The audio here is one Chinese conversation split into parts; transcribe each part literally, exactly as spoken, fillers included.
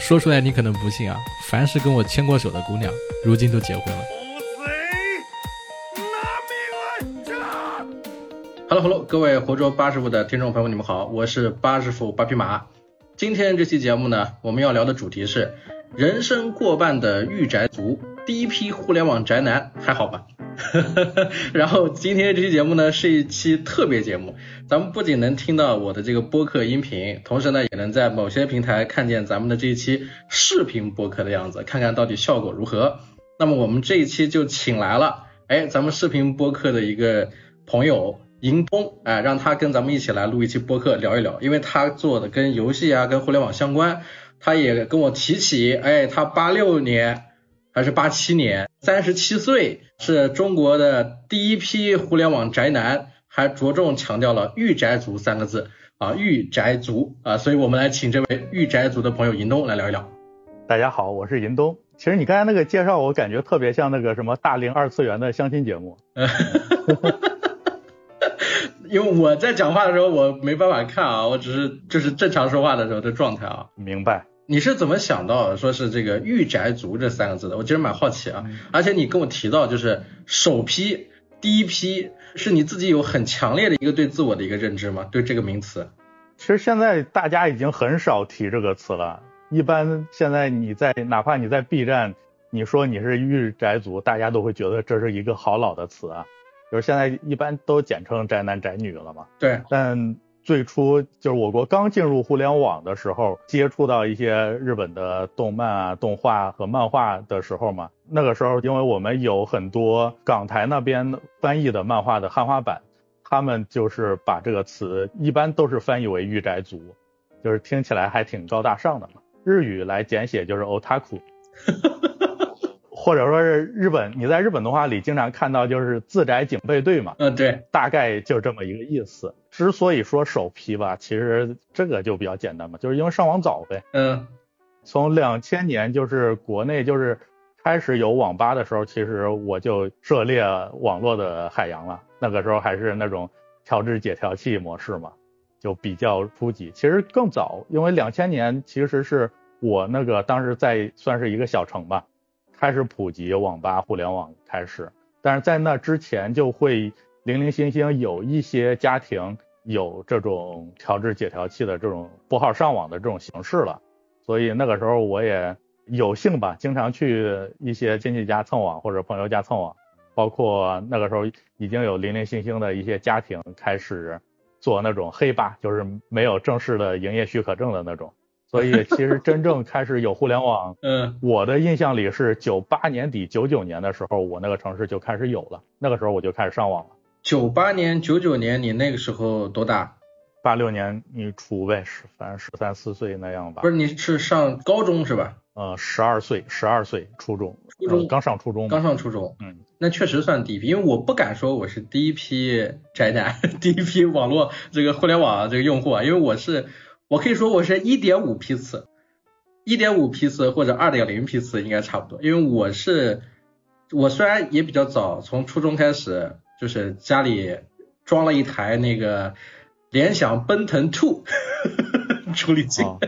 说出来你可能不信啊，凡是跟我牵过手的姑娘如今都结婚了。Hello Hello， 各位活捉八师傅的听众朋友，你们好，我是八师傅八匹马。今天这期节目呢，我们要聊的主题是人生过半的御宅族，第一批互联网宅男，还好吧？然后今天这期节目呢，是一期特别节目，咱们不仅能听到我的这个播客音频，同时呢，也能在某些平台看见咱们的这一期视频播客的样子，看看到底效果如何。那么我们这一期就请来了，哎，咱们视频播客的一个朋友。银通，哎，让他跟咱们一起来录一期播客聊一聊，因为他做的跟游戏啊跟互联网相关，他也跟我提起，哎，他八六年还是八七年三十七岁，是中国的第一批互联网宅男，还着重强调了御宅族三个字啊，御宅族啊，所以我们来请这位御宅族的朋友银东来聊一聊。大家好，我是银东。其实你刚才那个介绍我感觉特别像那个什么大龄二次元的相亲节目。因为我在讲话的时候我没办法看啊，我只是就是正常说话的时候的状态啊。明白。你是怎么想到说是这个御宅族这三个字的？我其实蛮好奇啊，而且你跟我提到就是首批第一批，是你自己有很强烈的一个对自我的一个认知吗？对这个名词。其实现在大家已经很少提这个词了，一般现在你在哪怕你在 B 站你说你是御宅族，大家都会觉得这是一个好老的词啊，就是现在一般都简称宅男宅女了嘛。对。但最初就是我国刚进入互联网的时候，接触到一些日本的动漫啊动画和漫画的时候嘛，那个时候因为我们有很多港台那边翻译的漫画的汉化版，他们就是把这个词一般都是翻译为御宅族，就是听起来还挺高大上的嘛。日语来简写就是 otaku。或者说是日本，你在日本动画里经常看到就是自宅警备队嘛，嗯，对，大概就这么一个意思。之所以说首批吧，其实这个就比较简单嘛，就是因为上网早呗。嗯，从两千年就是国内就是开始有网吧的时候，其实我就涉猎网络的海洋了。那个时候还是那种调制解调器模式嘛，就比较初级。其实更早，因为两千年其实是我那个当时在算是一个小城吧。开始普及网吧互联网开始，但是在那之前就会零零星星有一些家庭有这种调制解调器的这种拨号上网的这种形式了，所以那个时候我也有幸吧，经常去一些亲戚家蹭网或者朋友家蹭网，包括那个时候已经有零零星星的一些家庭开始做那种黑吧，就是没有正式的营业许可证的那种。所以其实真正开始有互联网，嗯，我的印象里是九八年底九九年的时候，我那个城市就开始有了，那个时候我就开始上网了。九八年九九年你那个时候多大？八六年你出呗，反正十三四岁那样吧。不是，你是上高中是吧？呃十二岁，十二岁初中。初中、呃、刚上初中。刚上初中。嗯，那确实算第一批，因为我不敢说我是第一批宅男，第一批网络这个互联网这个用户啊，因为我是我可以说我是 一点五 批次 一点五 批次或者 二点零 批次应该差不多，因为我是我虽然也比较早，从初中开始就是家里装了一台那个联想奔腾二处理器、哦、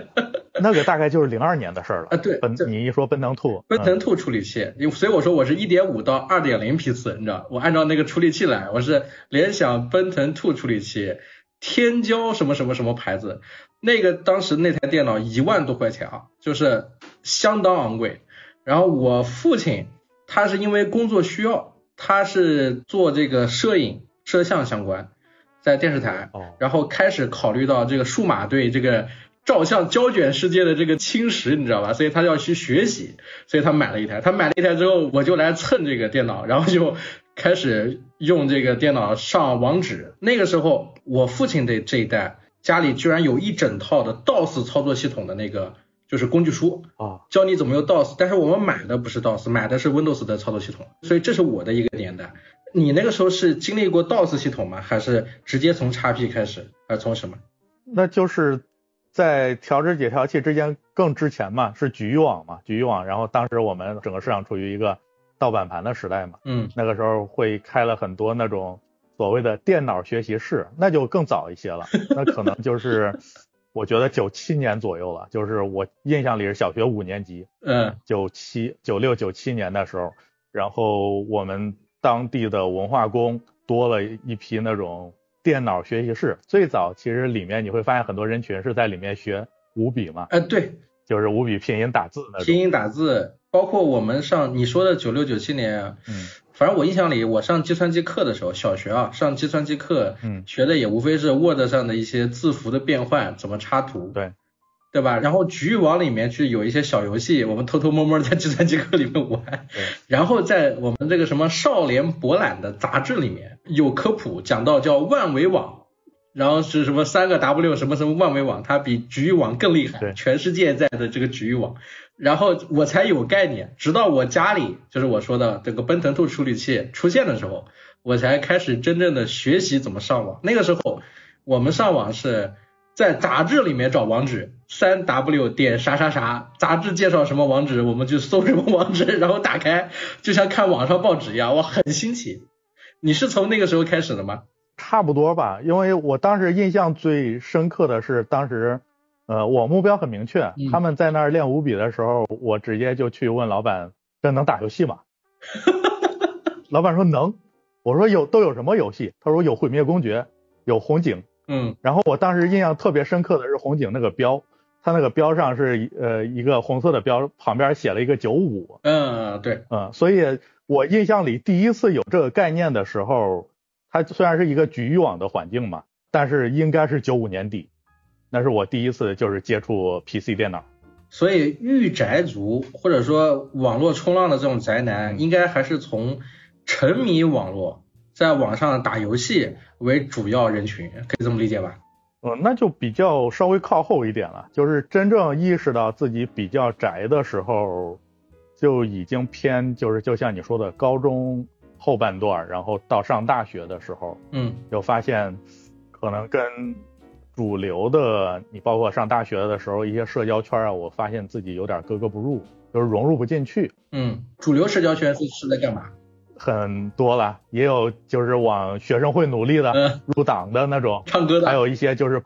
那个大概就是零二年的事了啊。对，你一说奔腾二，奔腾二处理器、嗯、所以我说我是 一点五 到 二点零 批次，你知道我按照那个处理器来，我是联想奔腾二处理器，天骄什么什么什么牌子，那个当时那台电脑一万多块钱啊，就是相当昂贵。然后我父亲他是因为工作需要，他是做这个摄影摄像相关，在电视台，然后开始考虑到这个数码对这个照相胶卷世界的这个侵蚀，你知道吧，所以他要去学习，所以他买了一台，他买了一台之后我就来蹭这个电脑，然后就开始用这个电脑上网址。那个时候我父亲的这一代家里居然有一整套的 D O S 操作系统的那个就是工具书啊，教你怎么用 D O S， 但是我们买的不是 D O S， 买的是 Windows 的操作系统，所以这是我的一个年代。你那个时候是经历过 D O S 系统吗？还是直接从 X P 开始，还是从什么？那就是在调制解调器之间更之前嘛，是局域网嘛，局域网。然后当时我们整个市场处于一个盗版盘的时代嘛，嗯，那个时候会开了很多那种所谓的电脑学习室，那就更早一些了，那可能就是我觉得九七年左右了，就是我印象里是小学五年级，嗯，九七、九六、九七年的时候，然后我们当地的文化宫多了一批那种电脑学习室，最早其实里面你会发现很多人群是在里面学五笔嘛，呃对，就是五笔拼音打字那种，拼音打字，包括我们上你说的九六、九七年啊，嗯，反正我印象里我上计算机课的时候，小学啊上计算机课，嗯，学的也无非是 Word 上的一些字符的变换，怎么插图，对对吧，然后局域网里面去有一些小游戏，我们偷偷摸摸在计算机课里面玩，然后在我们这个什么少年博览的杂志里面有科普讲到叫万维网，然后是什么三个 W 什么什么万维网，它比局域网更厉害，全世界在的这个局域网，然后我才有概念，直到我家里就是我说的这个奔腾兔处理器出现的时候，我才开始真正的学习怎么上网，那个时候我们上网是在杂志里面找网址，三 w 点啥啥啥，杂志介绍什么网址，我们去搜什么网址，然后打开，就像看网上报纸一样，哇，很新奇。你是从那个时候开始的吗？差不多吧，因为我当时印象最深刻的是，当时，呃，我目标很明确，嗯、他们在那儿练五笔的时候，我直接就去问老板，这能打游戏吗？老板说能，我说有，都有什么游戏？他说有毁灭公爵，有红警。嗯，然后我当时印象特别深刻的是红警那个标，它那个标上是呃一个红色的标，旁边写了一个九五。嗯，对，嗯，所以我印象里第一次有这个概念的时候，它虽然是一个局域网的环境嘛，但是应该是九五年底，那是我第一次就是接触 P C 电脑。所以御宅族或者说网络冲浪的这种宅男，应该还是从沉迷网络，在网上打游戏为主要人群，可以这么理解吧？嗯，那就比较稍微靠后一点了，就是真正意识到自己比较宅的时候，就已经偏就是就像你说的高中后半段，然后到上大学的时候，嗯，就发现可能跟主流的，你包括上大学的时候一些社交圈啊，我发现自己有点格格不入，就是融入不进去。嗯，主流社交圈是是在干嘛？很多了，也有就是往学生会努力的、嗯、入党的那种，唱歌的，还有一些就是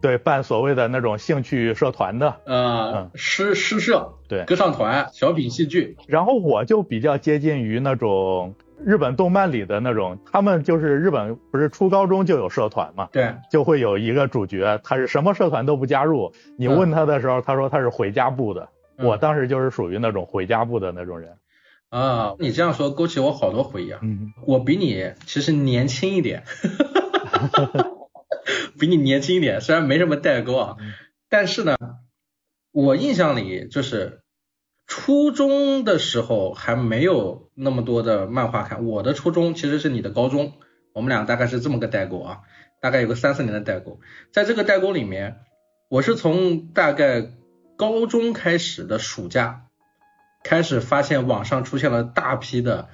对办所谓的那种兴趣社团的，呃、嗯，诗诗社，对，歌唱团，小品戏剧。然后我就比较接近于那种日本动漫里的那种，他们就是日本不是初高中就有社团嘛，对，就会有一个主角，他是什么社团都不加入，你问他的时候，嗯、他说他是回家部的、嗯，我当时就是属于那种回家部的那种人。啊，你这样说勾起我好多回忆啊！嗯，我比你其实年轻一点，比你年轻一点，虽然没什么代沟啊，但是呢，我印象里就是初中的时候还没有那么多的漫画看，我的初中其实是你的高中，我们俩大概是这么个代沟啊，大概有个三四年的代沟，在这个代沟里面，我是从大概高中开始的暑假。开始发现网上出现了大批的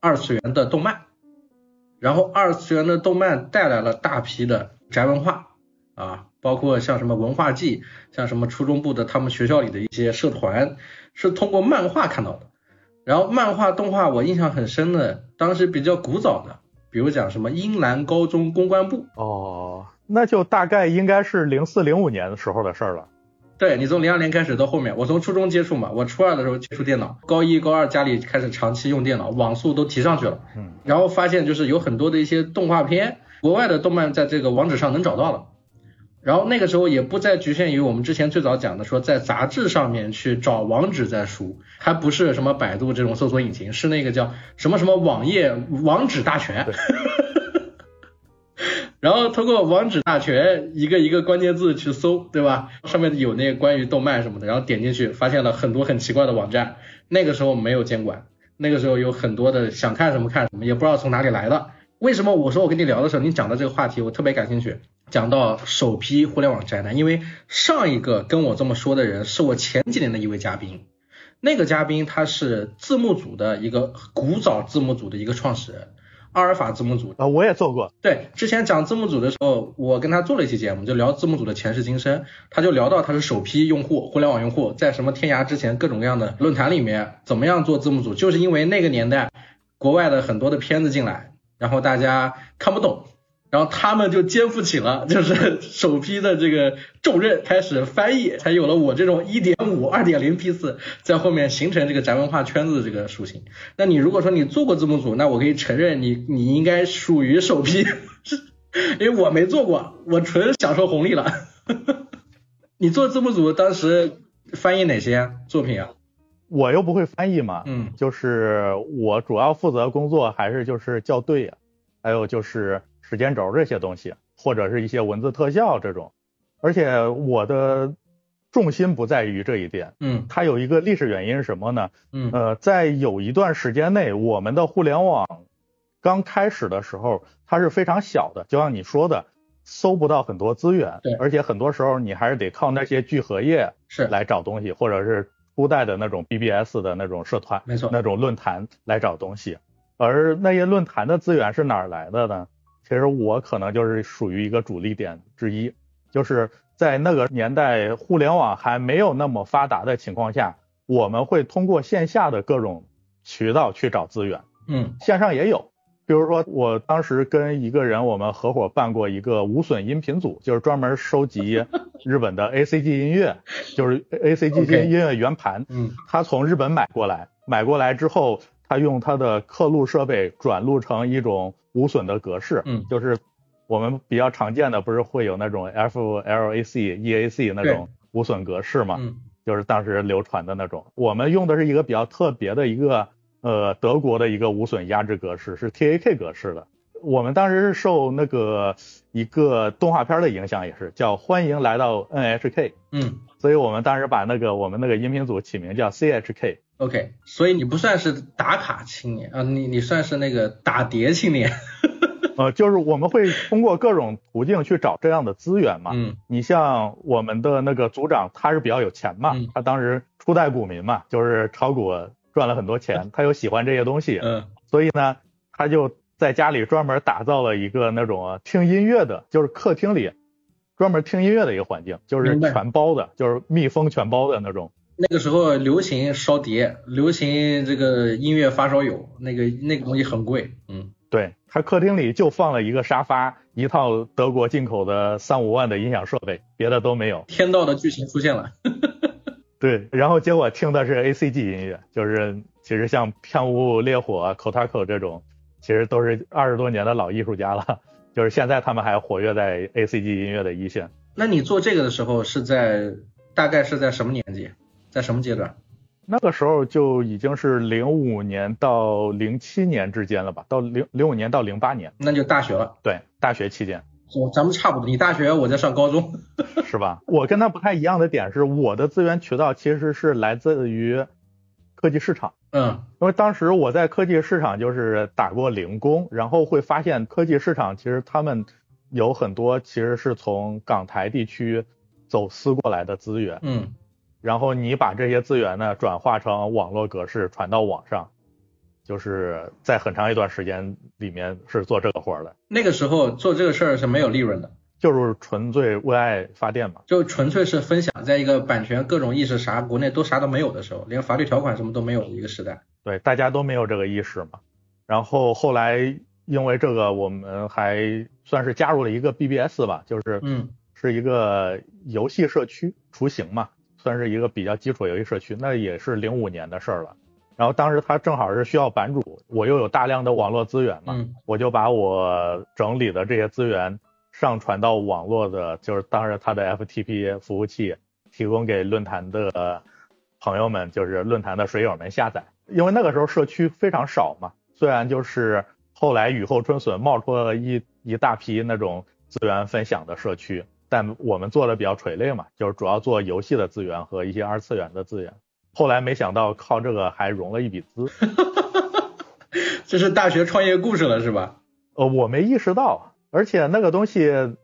二次元的动漫，然后二次元的动漫带来了大批的宅文化啊，包括像什么文化祭，像什么初中部的他们学校里的一些社团，是通过漫画看到的。然后漫画动画我印象很深的，当时比较古早的，比如讲什么英兰高中公关部。哦，那就大概应该是零四零五年的时候的事儿了。对，你从零二年开始到后面，我从初中接触嘛，我初二的时候接触电脑，高一高二家里开始长期用电脑，网速都提上去了，嗯，然后发现就是有很多的一些动画片，国外的动漫在这个网址上能找到了，然后那个时候也不再局限于我们之前最早讲的说在杂志上面去找网址再输，还不是什么百度这种搜索引擎，是那个叫什么什么网页网址大全。然后通过网址大全一个一个关键字去搜，对吧？上面有那关于动漫什么的，然后点进去发现了很多很奇怪的网站。那个时候没有监管，那个时候有很多的想看什么看什么，也不知道从哪里来的。为什么我说我跟你聊的时候，你讲到这个话题我特别感兴趣，讲到首批互联网宅男，因为上一个跟我这么说的人是我前几年的一位嘉宾，那个嘉宾他是字幕组的一个古早字幕组的一个创始人。阿尔法字幕组啊，我也做过。对，之前讲字幕组的时候，我跟他做了一期节目，就聊字幕组的前世今生。他就聊到他是首批用户，互联网用户，在什么天涯之前各种各样的论坛里面，怎么样做字幕组，就是因为那个年代，国外的很多的片子进来，然后大家看不懂，然后他们就肩负起了就是首批的这个重任，开始翻译，才有了我这种 一点五、二点零 批次在后面形成这个宅文化圈子的这个属性。那你如果说你做过字幕组，那我可以承认你你应该属于首批，因为我没做过，我纯享受红利了。你做字幕组当时翻译哪些作品啊？我又不会翻译嘛，嗯，就是我主要负责工作还是就是校对啊，还有就是时间轴这些东西，或者是一些文字特效这种。而且我的重心不在于这一点，嗯，它有一个历史原因是什么呢？嗯，呃，在有一段时间内，我们的互联网刚开始的时候，它是非常小的，就像你说的，搜不到很多资源，对，而且很多时候你还是得靠那些聚合页是来找东西，或者是初代的那种 B B S 的那种社团，没错，那种论坛来找东西。而那些论坛的资源是哪儿来的呢？其实我可能就是属于一个主力点之一，就是在那个年代互联网还没有那么发达的情况下，我们会通过线下的各种渠道去找资源，嗯，线上也有。比如说我当时跟一个人我们合伙办过一个无损音频组，就是专门收集日本的 A C G 音乐，就是 A C G 音乐原盘，嗯，他从日本买过来，买过来之后他用他的刻录设备转录成一种无损的格式，嗯，就是我们比较常见的不是会有那种 F L A C、E A C 那种无损格式嘛，嗯，就是当时流传的那种。我们用的是一个比较特别的一个呃，德国的一个无损压制格式，是 T A K 格式的。我们当时是受那个一个动画片的影响，也是叫欢迎来到 N H K， 嗯，所以我们当时把那个我们那个音频组起名叫 C H K。 OK， 所以你不算是打卡青年啊，你你算是那个打碟青年。呃，就是我们会通过各种途径去找这样的资源嘛，嗯，你像我们的那个组长他是比较有钱嘛，嗯，他当时初代股民嘛，就是炒股赚了很多钱，他又喜欢这些东西，嗯，所以呢他就在家里专门打造了一个那种听音乐的，就是客厅里专门听音乐的一个环境，就是全包的，就是密封全包的那种。那个时候流行烧碟，流行这个音乐发烧友，那个那个东西很贵，嗯，对，他客厅里就放了一个沙发，一套德国进口的三五万的音响设备，别的都没有。天道的剧情出现了。对，然后结果听的是 A C G 音乐，就是其实像片屋烈火 Kotako 这种其实都是二十多年的老艺术家了，就是现在他们还活跃在 A C G 音乐的一线。那你做这个的时候是在大概是在什么年纪，在什么阶段？那个时候就已经是零五年到零七年之间了吧，到零五年到零八年，那就大学了。对，大学期间。咱们差不多，你大学我在上高中。是吧，我跟他不太一样的点是我的资源渠道其实是来自于科技市场，嗯，因为当时我在科技市场就是打过零工，然后会发现科技市场其实他们有很多其实是从港台地区走私过来的资源，嗯，然后你把这些资源呢转化成网络格式传到网上，就是在很长一段时间里面是做这个活的。那个时候做这个事儿是没有利润的，就是纯粹为爱发电嘛，就纯粹是分享，在一个版权各种意识啥国内都啥都没有的时候，连法律条款什么都没有的一个时代，对，大家都没有这个意识嘛。然后后来因为这个我们还算是加入了一个 B B S 吧，就是嗯，是一个游戏社区雏形嘛，算是一个比较基础游戏社区，那也是零五年的事儿了。然后当时他正好是需要版主，我又有大量的网络资源嘛，嗯，我就把我整理的这些资源上传到网络的，就是当时他的 F T P 服务器，提供给论坛的朋友们，就是论坛的水友们下载。因为那个时候社区非常少嘛，虽然就是后来雨后春笋冒出了一一大批那种资源分享的社区，但我们做的比较垂类嘛，就是主要做游戏的资源和一些二次元的资源。后来没想到靠这个还融了一笔资。这是大学创业故事了是吧？呃，我没意识到，而且那个东西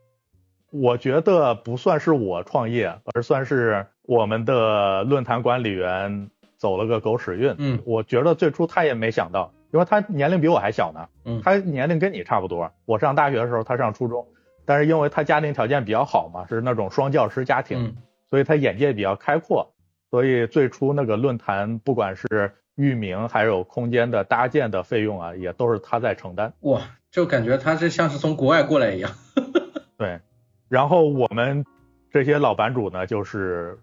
我觉得不算是我创业，而算是我们的论坛管理员走了个狗屎运。嗯，我觉得最初他也没想到，因为他年龄比我还小呢，嗯，他年龄跟你差不多，我上大学的时候他上初中，但是因为他家庭条件比较好嘛，是那种双教师家庭，嗯，所以他眼界比较开阔。所以最初那个论坛不管是域名还有空间的搭建的费用啊，也都是他在承担。哇，就感觉他是像是从国外过来一样。对，然后我们这些老版主呢，就是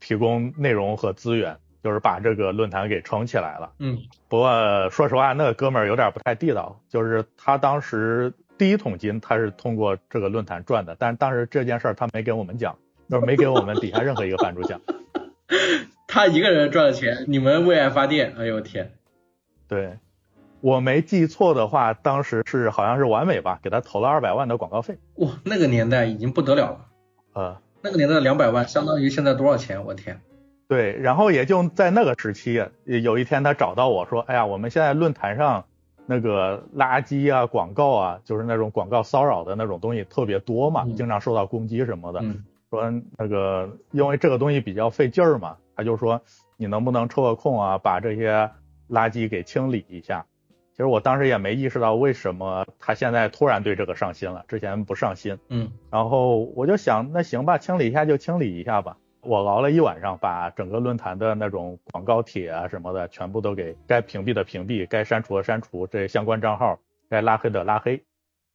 提供内容和资源，就是把这个论坛给撑起来了。嗯，不过说实话，那个哥们儿有点不太地道，就是他当时第一桶金他是通过这个论坛赚的，但是当时这件事儿他没跟我们讲，就是没给我们底下任何一个版主讲。他一个人赚了钱，你们为爱发电，哎呦天！对，我没记错的话，当时是好像是完美吧，给他投了二百万的广告费。哇，那个年代已经不得了了。呃，那个年代两百万相当于现在多少钱？我天！对，然后也就在那个时期，有一天他找到我说：“哎呀，我们现在论坛上那个垃圾啊、广告啊，就是那种广告骚扰的那种东西特别多嘛，嗯、经常受到攻击什么的。嗯”说那个因为这个东西比较费劲儿嘛，他就说你能不能抽个空啊，把这些垃圾给清理一下。其实我当时也没意识到为什么他现在突然对这个上心了，之前不上心。嗯，然后我就想那行吧，清理一下就清理一下吧。我熬了一晚上，把整个论坛的那种广告帖啊什么的全部都给该屏蔽的屏蔽，该删除的删除，这相关账号该拉黑的拉黑。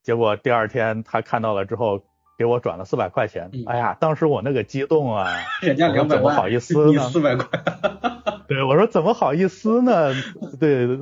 结果第二天他看到了之后给我转了四百块钱，哎呀，当时我那个激动啊，人家两百万，怎么好意思呢？四百块，对，我说怎么好意思呢？对，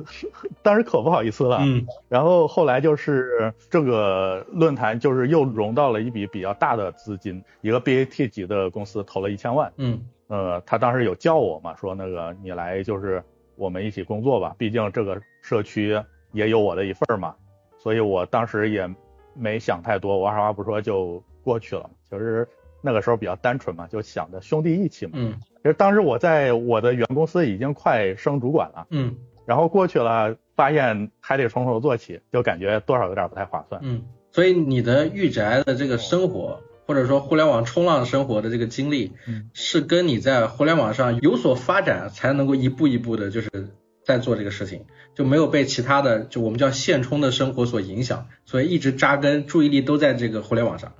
当时可不好意思了。嗯，然后后来就是这个论坛就是又融到了一笔比较大的资金，一个 B A T 级的公司投了一千万。嗯，呃，他当时有叫我嘛，说那个你来就是我们一起工作吧，毕竟这个社区也有我的一份嘛，所以我当时也没想太多，我二话不说就过去了。其实那个时候比较单纯嘛，就想着兄弟义气嘛。嗯，其实当时我在我的原公司已经快升主管了。嗯，然后过去了发现还得从头做起，就感觉多少有点不太划算。嗯，所以你的御宅的这个生活，或者说互联网冲浪生活的这个经历、嗯、是跟你在互联网上有所发展才能够一步一步的就是在做这个事情，就没有被其他的就我们叫现充的生活所影响，所以一直扎根，注意力都在这个互联网上，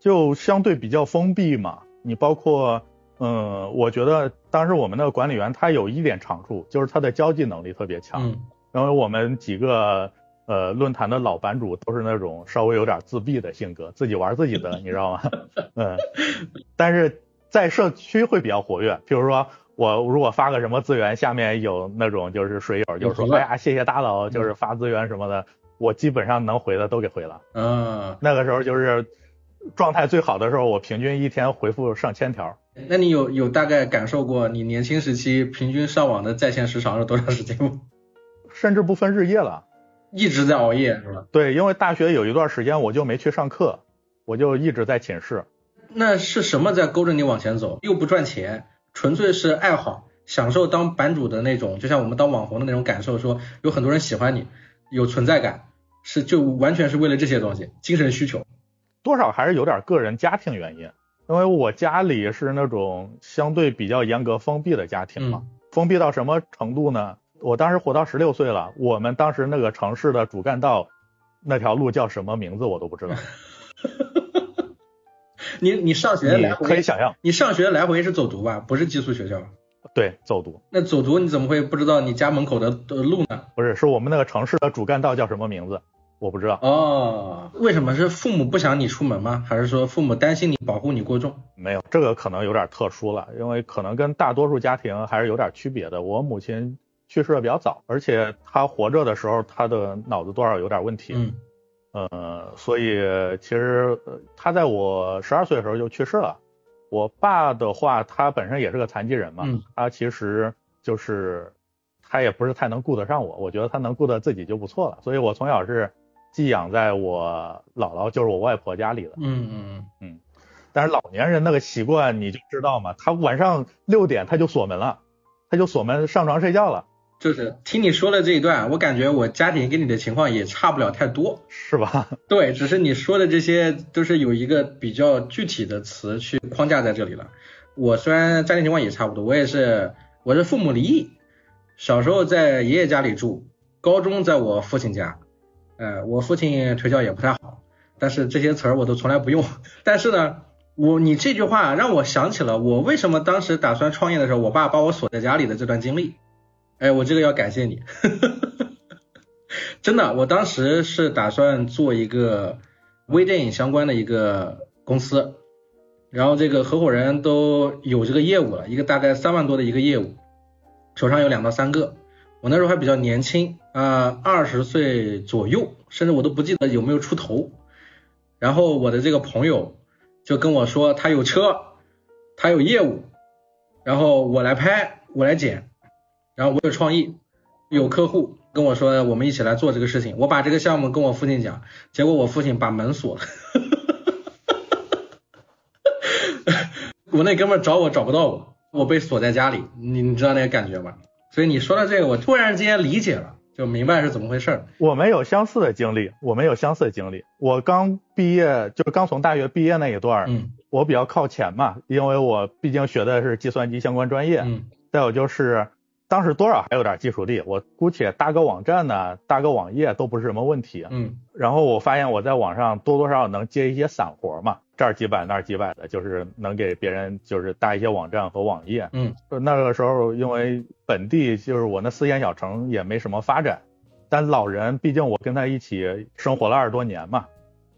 就相对比较封闭嘛。你包括嗯，我觉得当时我们那个管理员他有一点长处，就是他的交际能力特别强、嗯、然后我们几个呃论坛的老版主都是那种稍微有点自闭的性格，自己玩自己的你知道吗？嗯，但是在社区会比较活跃，比如说我如果发个什么资源，下面有那种就是水友就是说哎呀谢谢大佬就是发资源什么的、嗯、我基本上能回的都给回了。嗯，那个时候就是状态最好的时候，我平均一天回复上千条。那你有有大概感受过你年轻时期平均上网的在线时长是多长时间吗？甚至不分日夜了，一直在熬夜是吧？对，因为大学有一段时间我就没去上课，我就一直在寝室。那是什么在勾着你往前走？又不赚钱，纯粹是爱好，享受当版主的那种，就像我们当网红的那种感受，说有很多人喜欢你，有存在感，是就完全是为了这些东西，精神需求。多少还是有点个人家庭原因，因为我家里是那种相对比较严格封闭的家庭嘛、嗯、封闭到什么程度呢？我当时活到十六岁了，我们当时那个城市的主干道那条路叫什么名字我都不知道。你你上学来回可以想象，你上学来回是走读吧？不是寄宿学校吧？对，走读。那走读你怎么会不知道你家门口的路呢？不是，是我们那个城市的主干道叫什么名字，我不知道。哦，为什么？是父母不想你出门吗？还是说父母担心你保护你过重？没有，这个可能有点特殊了，因为可能跟大多数家庭还是有点区别的。我母亲去世的比较早，而且她活着的时候她的脑子多少有点问题。嗯。呃，所以其实他在我十二岁的时候就去世了。我爸的话，他本身也是个残疾人嘛，嗯、他其实就是他也不是太能顾得上我，我觉得他能顾得自己就不错了。所以我从小是寄养在我姥姥，就是我外婆家里的。嗯嗯嗯。但是老年人那个习惯你就知道嘛，他晚上六点他就锁门了，他就锁门上床睡觉了。就是听你说了这一段，我感觉我家庭跟你的情况也差不了太多，是吧？对，只是你说的这些都是有一个比较具体的词去框架在这里了。我虽然家庭情况也差不多，我也是，我是父母离异，小时候在爷爷家里住，高中在我父亲家，呃，我父亲腿脚也不太好，但是这些词儿我都从来不用。但是呢，我你这句话让我想起了我为什么当时打算创业的时候，我爸把我锁在家里的这段经历。哎，我这个要感谢你。真的，我当时是打算做一个微电影相关的一个公司，然后这个合伙人都有这个业务了，一个大概三万多的一个业务，手上有两到三个。我那时候还比较年轻，呃，二十岁左右，甚至我都不记得有没有出头。然后我的这个朋友就跟我说，他有车，他有业务，然后我来拍，我来剪，然后我有创意，有客户跟我说，我们一起来做这个事情。我把这个项目跟我父亲讲，结果我父亲把门锁了。我那哥们找我找不到我，我被锁在家里，你你知道那个感觉吧？所以你说到这个，我突然间理解了，就明白是怎么回事。我们有相似的经历，我们有相似的经历。我刚毕业，就是刚从大学毕业那一段，嗯，我比较靠前嘛，因为我毕竟学的是计算机相关专业，嗯，再有就是。当时多少还有点技术力，我姑且搭个网站呢，搭个网页都不是什么问题。嗯，然后我发现我在网上多多少少能接一些散活嘛，这儿几百那儿几百的，就是能给别人就是搭一些网站和网页。嗯，那个时候因为本地就是我那四线小城也没什么发展，但老人毕竟我跟他一起生活了二十多年嘛，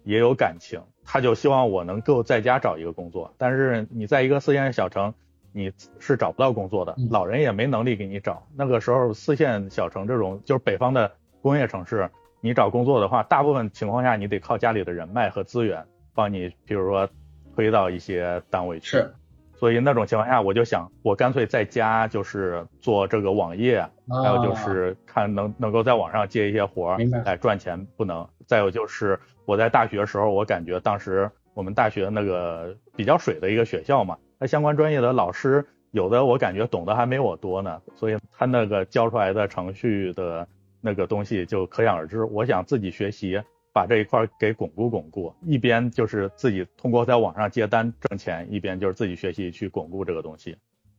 也有感情，他就希望我能够在家找一个工作，但是你在一个四线小城。你是找不到工作的，老人也没能力给你找。那个时候四线小城这种就是北方的工业城市，你找工作的话，大部分情况下你得靠家里的人脉和资源帮你，比如说推到一些单位去。是。所以那种情况下，我就想，我干脆在家就是做这个网页，还有就是看能能够在网上接一些活来赚钱，不能。再有就是我在大学时候，我感觉当时我们大学那个比较水的一个学校嘛。他相关专业的老师有的我感觉懂得还没我多呢，所以他那个教出来的程序的那个东西就可想而知。我想自己学习把这一块给巩固巩固，一边就是自己通过在网上接单挣钱，一边就是自己学习去巩固这个东西。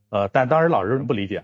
呃，但当时老师不理解，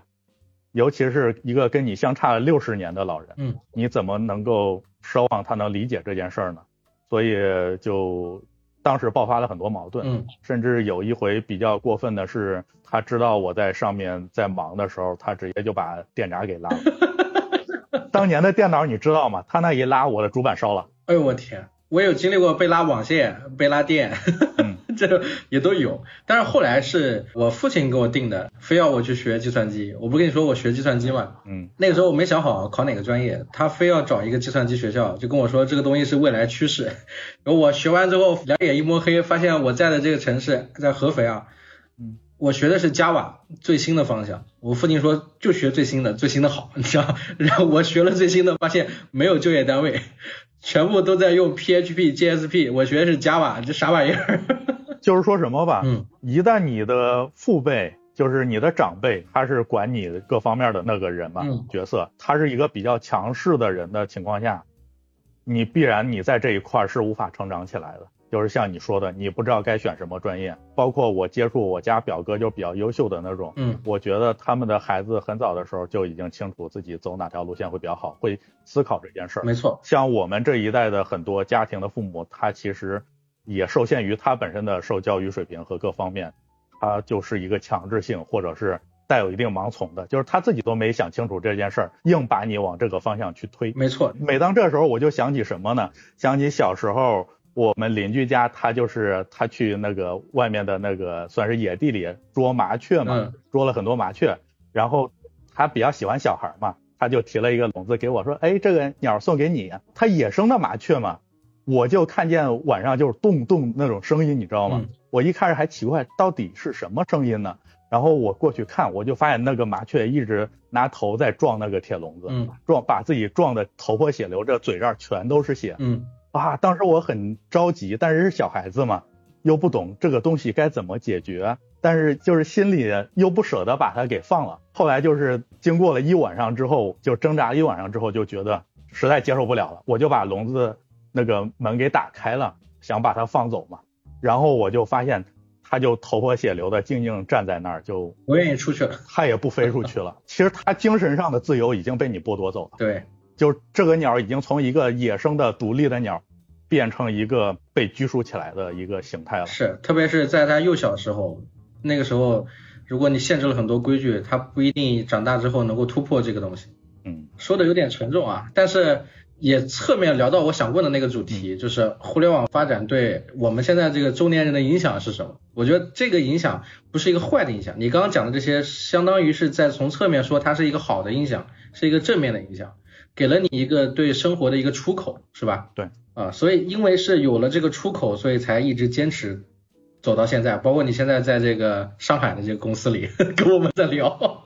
尤其是一个跟你相差了六十年的老人，嗯，你怎么能够奢望他能理解这件事呢？所以就。当时爆发了很多矛盾，嗯，甚至有一回比较过分的是，他知道我在上面在忙的时候，他直接就把电闸给拉了。当年的电脑你知道吗？他那一拉，我的主板烧了。哎呦我天！我有经历过被拉网线、被拉电，嗯，这也都有。但是后来是我父亲给我定的，非要我去学计算机。我不跟你说我学计算机嘛，嗯，那个时候我没想好考哪个专业，他非要找一个计算机学校，就跟我说这个东西是未来趋势。然后我学完之后两眼一摸黑，发现我在的这个城市在合肥啊，嗯，我学的是 Java 最新的方向。我父亲说就学最新的，最新的好，你知道。然后我学了最新的，发现没有就业单位。全部都在用 P H P、J S P， 我学的是 Java， 这啥玩意儿？就是说什么吧，嗯，一旦你的父辈，就是你的长辈，他是管你各方面的那个人嘛，嗯，角色，他是一个比较强势的人的情况下，你必然你在这一块是无法成长起来的。就是像你说的，你不知道该选什么专业，包括我接触我家表哥就比较优秀的那种，嗯，我觉得他们的孩子很早的时候就已经清楚自己走哪条路线会比较好，会思考这件事儿。没错，像我们这一代的很多家庭的父母，他其实也受限于他本身的受教育水平和各方面，他就是一个强制性或者是带有一定盲从的，就是他自己都没想清楚这件事儿，硬把你往这个方向去推。没错，每当这时候我就想起什么呢？想起小时候。我们邻居家他就是他去那个外面的那个算是野地里捉麻雀嘛，嗯，捉了很多麻雀，然后他比较喜欢小孩嘛，他就提了一个笼子给我说，哎，这个鸟送给你，他野生的麻雀嘛，我就看见晚上就是咚咚那种声音，你知道吗，嗯，我一开始还奇怪到底是什么声音呢，然后我过去看，我就发现那个麻雀一直拿头在撞那个铁笼子，嗯，撞把自己撞的头破血流，这嘴上全都是血，嗯啊，当时我很着急，但是是小孩子嘛，又不懂这个东西该怎么解决，但是就是心里又不舍得把它给放了。后来就是经过了一晚上之后，就挣扎一晚上之后，就觉得实在接受不了了，我就把笼子那个门给打开了，想把它放走嘛。然后我就发现它就头破血流的静静站在那儿，就不愿意出去了，它也不飞出去了。其实它精神上的自由已经被你剥夺走了。对。就这个鸟已经从一个野生的独立的鸟变成一个被拘束起来的一个形态了。是，特别是在它幼小时候，那个时候如果你限制了很多规矩，它不一定长大之后能够突破这个东西。嗯，说的有点沉重啊，但是也侧面聊到我想问的那个主题，就是互联网发展对我们现在这个中年人的影响是什么。我觉得这个影响不是一个坏的影响，你刚刚讲的这些相当于是在从侧面说它是一个好的影响，是一个正面的影响，给了你一个对生活的一个出口，是吧？对啊，所以因为是有了这个出口，所以才一直坚持走到现在，包括你现在在这个上海的这个公司里跟我们在聊，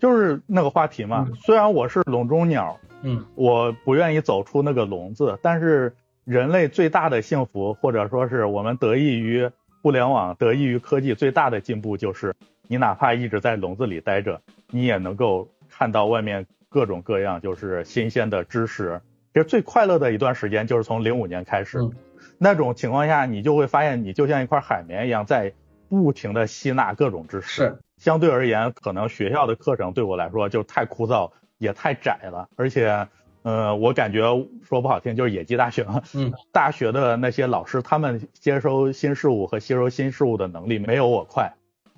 就是那个话题嘛、嗯、虽然我是笼中鸟，嗯，我不愿意走出那个笼子，但是人类最大的幸福，或者说是我们得益于互联网，得益于科技最大的进步，就是你哪怕一直在笼子里待着，你也能够看到外面各种各样就是新鲜的知识。其实最快乐的一段时间就是从零五年开始、嗯、那种情况下你就会发现你就像一块海绵一样在不停的吸纳各种知识。是，相对而言可能学校的课程对我来说就太枯燥也太窄了，而且呃，我感觉说不好听就是野鸡大学嘛。嗯，大学的那些老师他们接收新事物和吸收新事物的能力没有我快，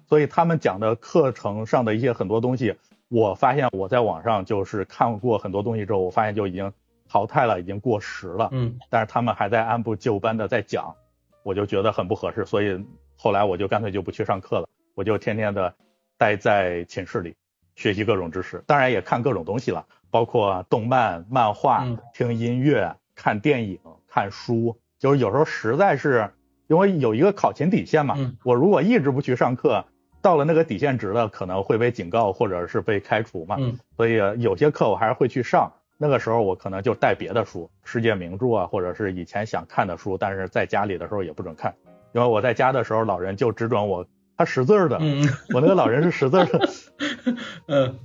所以他们讲的课程上的一些很多东西，我发现我在网上就是看过很多东西之后，我发现就已经淘汰了，已经过时了。嗯，但是他们还在按部就班的在讲，我就觉得很不合适，所以后来我就干脆就不去上课了，我就天天的待在寝室里学习各种知识，当然也看各种东西了，包括动漫、漫画、听音乐、看电影、看书。就是有时候实在是因为有一个考勤底线嘛，我如果一直不去上课，到了那个底线值了可能会被警告或者是被开除嘛，所以有些课我还是会去上。那个时候我可能就带别的书，世界名著啊，或者是以前想看的书，但是在家里的时候也不准看，因为我在家的时候老人就只准我，他识字的，我那个老人是识字的。嗯，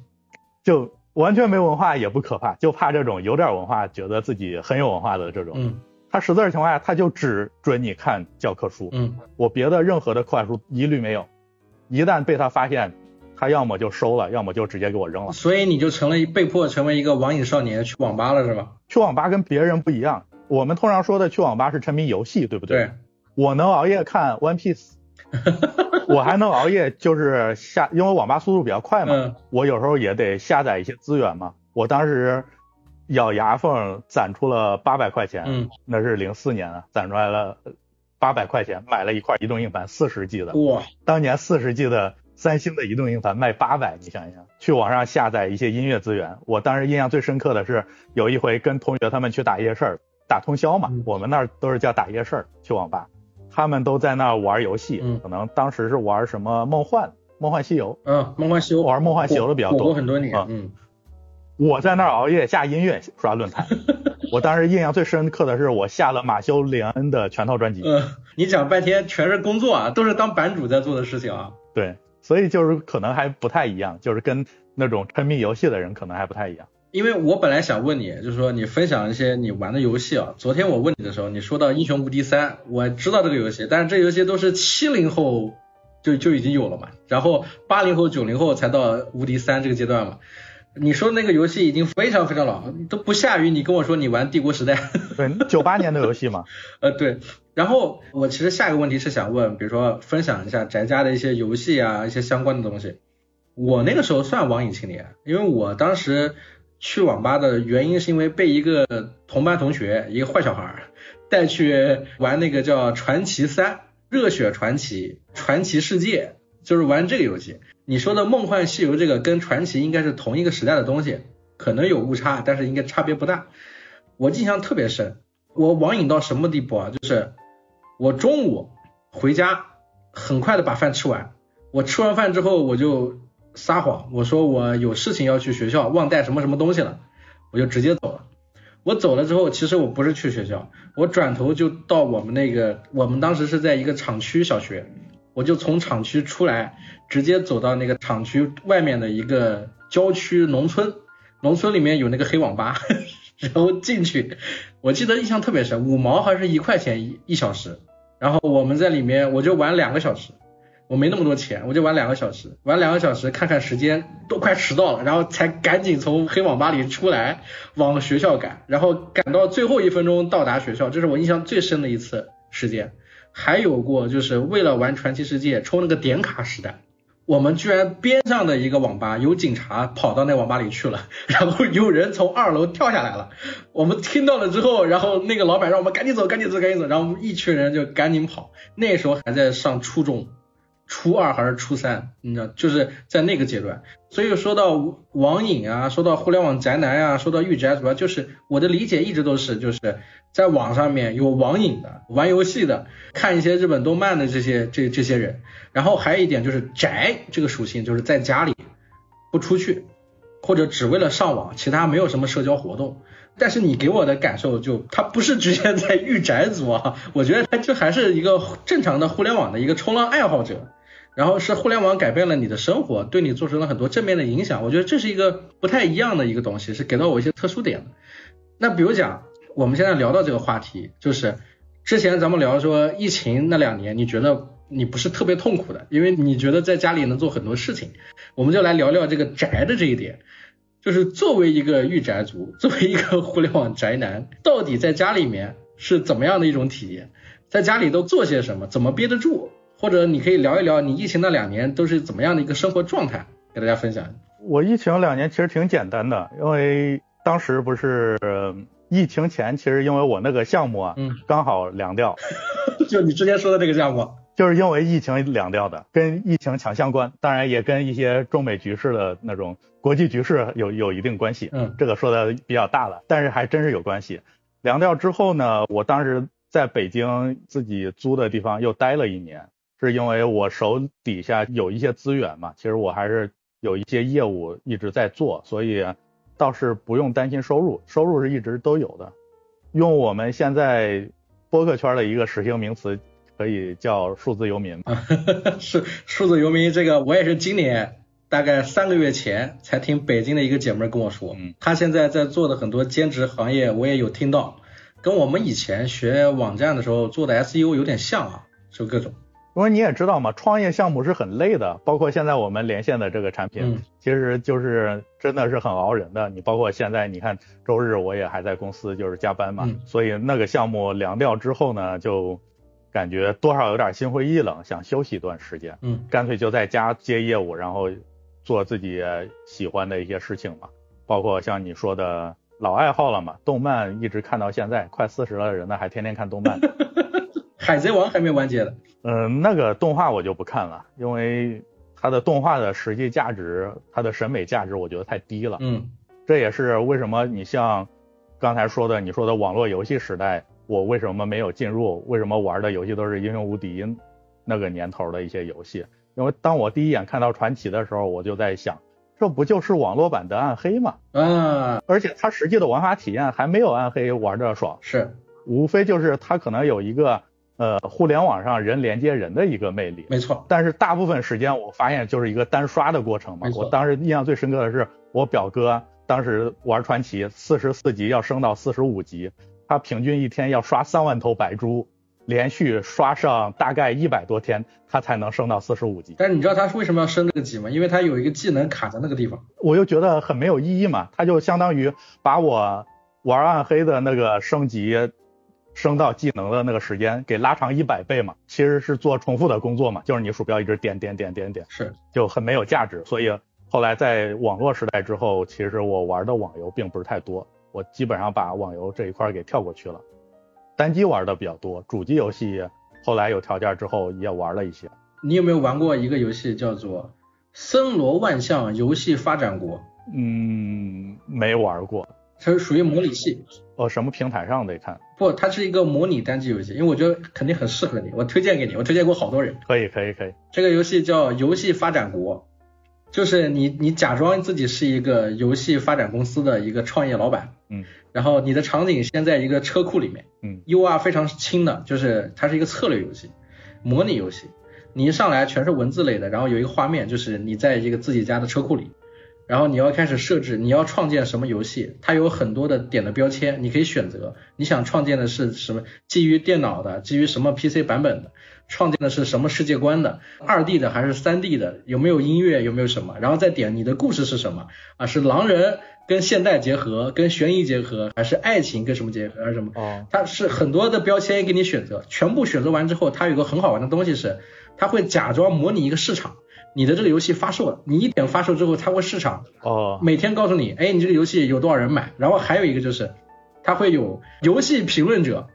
就完全没文化也不可怕，就怕这种有点文化觉得自己很有文化的这种、嗯、他识字的情况下他就只准你看教科书、嗯、我别的任何的课外书一律没有，一旦被他发现他要么就收了，要么就直接给我扔了。所以你就成了被迫成为一个网瘾少年，去网吧了是吧？去网吧跟别人不一样，我们通常说的去网吧是沉迷游戏，对不对？对，我能熬夜看 One Piece。我还能熬夜就是下，因为网吧速度比较快嘛、嗯、我有时候也得下载一些资源嘛。我当时咬牙缝攒出了八百块钱、嗯、那是零四年啊，攒出来了八百块钱买了一块移动硬盘 四十 G 的。哇，当年 四十 G 的三星的移动硬盘卖八百，你想想，去网上下载一些音乐资源。我当时印象最深刻的是有一回跟同学他们去打夜市，打通宵嘛、嗯、我们那儿都是叫打夜市，去网吧他们都在那玩游戏、嗯、可能当时是玩什么梦幻梦幻西游。嗯，梦幻西游，玩梦幻西游的比较多，我很多年。嗯，我在那熬夜下音乐刷论坛。我当时印象最深刻的是我下了马修·连恩的全套专辑。嗯，你讲半天全是工作啊，都是当版主在做的事情啊。对，所以就是可能还不太一样，就是跟那种沉迷游戏的人可能还不太一样。因为我本来想问你，就是说你分享一些你玩的游戏啊。昨天我问你的时候，你说到《英雄无敌三》，我知道这个游戏，但是这游戏都是七零后就就已经有了嘛，然后八零后、九零后才到无敌三这个阶段嘛。你说那个游戏已经非常非常老，都不下于你跟我说你玩《帝国时代》。对，九八年的游戏嘛。呃，对。然后我其实下一个问题是想问，比如说分享一下宅家的一些游戏啊，一些相关的东西。我那个时候算网瘾青年，因为我当时去网吧的原因是因为被一个同班同学，一个坏小孩带去玩那个叫传奇三，热血传奇，传奇世界，就是玩这个游戏。你说的梦幻西游这个跟传奇应该是同一个时代的东西，可能有误差，但是应该差别不大。我印象特别深，我网瘾到什么地步啊，就是我中午回家很快的把饭吃完，我吃完饭之后我就撒谎，我说我有事情要去学校，忘带什么什么东西了，我就直接走了。我走了之后，其实我不是去学校，我转头就到我们那个，我们当时是在一个厂区小学，我就从厂区出来，直接走到那个厂区外面的一个郊区农村，农村里面有那个黑网吧，然后进去，我记得印象特别深，五毛还是一块钱一小时，然后我们在里面我就玩两个小时。我没那么多钱，我就玩两个小时，玩两个小时看看时间都快迟到了，然后才赶紧从黑网吧里出来往学校赶，然后赶到最后一分钟到达学校，这是我印象最深的一次时间。还有过就是为了玩传奇世界抽那个点卡时代，我们居然边上的一个网吧有警察跑到那网吧里去了，然后有人从二楼跳下来了，我们听到了之后，然后那个老板让我们赶紧走赶紧走赶紧走，然后我们一群人就赶紧跑，那时候还在上初中，初二还是初三，你知道，就是在那个阶段。所以说到网瘾啊，说到互联网宅男啊，说到御宅，主要就是我的理解一直都是，就是在网上面有网瘾的、玩游戏的、看一些日本动漫的这些这这些人。然后还有一点就是宅这个属性，就是在家里不出去，或者只为了上网，其他没有什么社交活动。但是你给我的感受就，它不是局限在御宅族啊，我觉得它就还是一个正常的互联网的一个冲浪爱好者。然后是互联网改变了你的生活，对你做出了很多正面的影响，我觉得这是一个不太一样的一个东西，是给到我一些特殊点的。那比如讲我们现在聊到这个话题，就是之前咱们聊说疫情那两年你觉得你不是特别痛苦的，因为你觉得在家里能做很多事情，我们就来聊聊这个宅的这一点。就是作为一个御宅族，作为一个互联网宅男，到底在家里面是怎么样的一种体验，在家里都做些什么，怎么憋得住，或者你可以聊一聊你疫情那两年都是怎么样的一个生活状态，给大家分享。我疫情两年其实挺简单的，因为当时不是、呃、疫情前，其实因为我那个项目啊、嗯、刚好凉掉就你之前说的这个项目就是因为疫情凉掉的，跟疫情强相关，当然也跟一些中美局势的那种国际局势有有一定关系，嗯，这个说的比较大了，但是还真是有关系。凉掉之后呢，我当时在北京自己租的地方又待了一年，是因为我手底下有一些资源嘛，其实我还是有一些业务一直在做，所以倒是不用担心收入，收入是一直都有的。用我们现在播客圈的一个时兴名词，可以叫数字游民嘛。是数字游民，这个我也是今年大概三个月前才听北京的一个姐妹跟我说，嗯，她现在在做的很多兼职行业我也有听到，跟我们以前学网站的时候做的 S E O 有点像啊，就各种。因为你也知道嘛，创业项目是很累的，包括现在我们连线的这个产品、嗯、其实就是真的是很熬人的。你包括现在你看周日我也还在公司就是加班嘛、嗯、所以那个项目凉掉之后呢，就感觉多少有点心灰意冷，想休息一段时间，嗯，干脆就在家接业务，然后做自己喜欢的一些事情嘛，包括像你说的老爱好了嘛，动漫一直看到现在，快四十了人呢还天天看动漫。海贼王还没完结的，嗯、呃，那个动画我就不看了，因为它的动画的实际价值，它的审美价值我觉得太低了。嗯，这也是为什么你像刚才说的，你说的网络游戏时代，我为什么没有进入？为什么玩的游戏都是英雄无敌那个年头的一些游戏？因为当我第一眼看到传奇的时候，我就在想，这不就是网络版的暗黑吗？嗯，而且它实际的玩法体验还没有暗黑玩的爽，是，无非就是它可能有一个。呃，互联网上人连接人的一个魅力，没错。但是大部分时间我发现就是一个单刷的过程嘛。我当时印象最深刻的是，我表哥当时玩传奇，四十四级要升到四十五级，他平均一天要刷三万头白猪，连续刷上大概一百多天，他才能升到四十五级。但是你知道他为什么要升这个级吗？因为他有一个技能卡在那个地方。我又觉得很没有意义嘛，他就相当于把我玩暗黑的那个升级。升到技能的那个时间给拉长一百倍嘛，其实是做重复的工作嘛，就是你鼠标一直点点点点点，是就很没有价值。所以后来在网络时代之后，其实我玩的网游并不是太多，我基本上把网游这一块给跳过去了，单机玩的比较多，主机游戏后来有条件之后也玩了一些。你有没有玩过一个游戏叫做森罗万象游戏发展国？嗯，没玩过。它是属于模拟器。哦，什么平台上得看？不，它是一个模拟单机游戏，因为我觉得肯定很适合你，我推荐给你，我推荐过好多人。可以可以可以。这个游戏叫游戏发展国，就是你你假装自己是一个游戏发展公司的一个创业老板，嗯，然后你的场景先在一个车库里面，嗯 ，U R 非常轻的，就是它是一个策略游戏，模拟游戏，你一上来全是文字类的，然后有一个画面就是你在一个自己家的车库里。然后你要开始设置你要创建什么游戏，它有很多的点的标签，你可以选择你想创建的是什么，基于电脑的，基于什么 P C 版本的，创建的是什么世界观的， 二 D 的还是 三 D 的，有没有音乐，有没有什么，然后再点你的故事是什么啊，是狼人跟现代结合，跟悬疑结合，还是爱情跟什么结合，还是什么、哦、它是很多的标签给你选择，全部选择完之后它有个很好玩的东西是它会假装模拟一个市场，你的这个游戏发售了，你一点发售之后它会市场哦，每天告诉你，哎，你这个游戏有多少人买，然后还有一个就是它会有游戏评论者、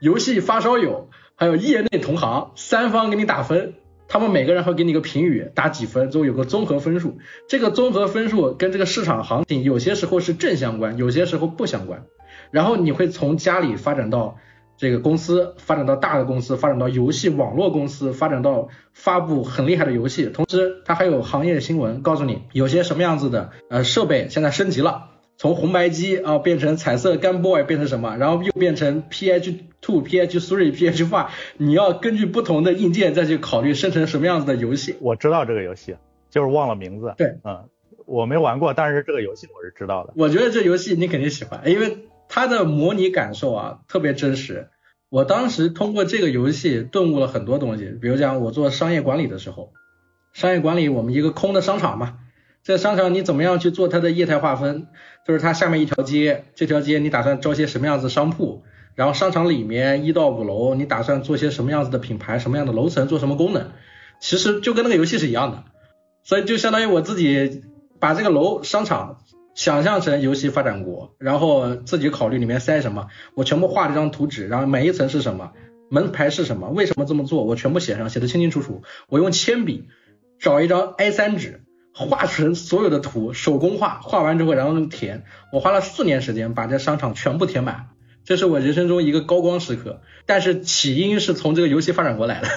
游戏发烧友还有业内同行三方给你打分，他们每个人会给你一个评语，打几分，最后有个综合分数。这个综合分数跟这个市场行情有些时候是正相关，有些时候不相关。然后你会从家里发展到这个公司，发展到大的公司，发展到游戏网络公司，发展到发布很厉害的游戏，同时它还有行业新闻告诉你有些什么样子的呃设备现在升级了，从红白机啊、呃、变成彩色 Game Boy 变成什么，然后又变成 P H 二 P H 三 P H 四， 你要根据不同的硬件再去考虑生成什么样子的游戏。我知道这个游戏，就是忘了名字。对，嗯，我没玩过，但是这个游戏我是知道的。我觉得这游戏你肯定喜欢，因为它的模拟感受啊特别真实。我当时通过这个游戏顿悟了很多东西，比如讲我做商业管理的时候，商业管理我们一个空的商场嘛，这商场你怎么样去做它的业态划分，就是它下面一条街，这条街你打算招些什么样子商铺，然后商场里面一到五楼你打算做些什么样子的品牌，什么样的楼层，做什么功能，其实就跟那个游戏是一样的。所以就相当于我自己把这个楼商场想象成游戏发展国，然后自己考虑里面塞什么，我全部画了一张图纸，然后每一层是什么，门牌是什么，为什么这么做，我全部写上，写得清清楚楚。我用铅笔找一张 A 三 纸画成所有的图，手工画，画完之后然后就填。我花了四年时间把这商场全部填满，这是我人生中一个高光时刻，但是起因是从这个游戏发展国来的。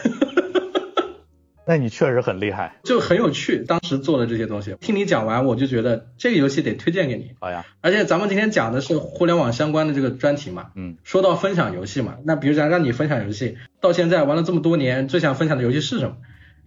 那你确实很厉害，就很有趣。当时做的这些东西，听你讲完我就觉得这个游戏得推荐给你。好呀，而且咱们今天讲的是互联网相关的这个专题嘛，嗯，说到分享游戏嘛，那比如讲让你分享游戏，到现在玩了这么多年，最想分享的游戏是什么？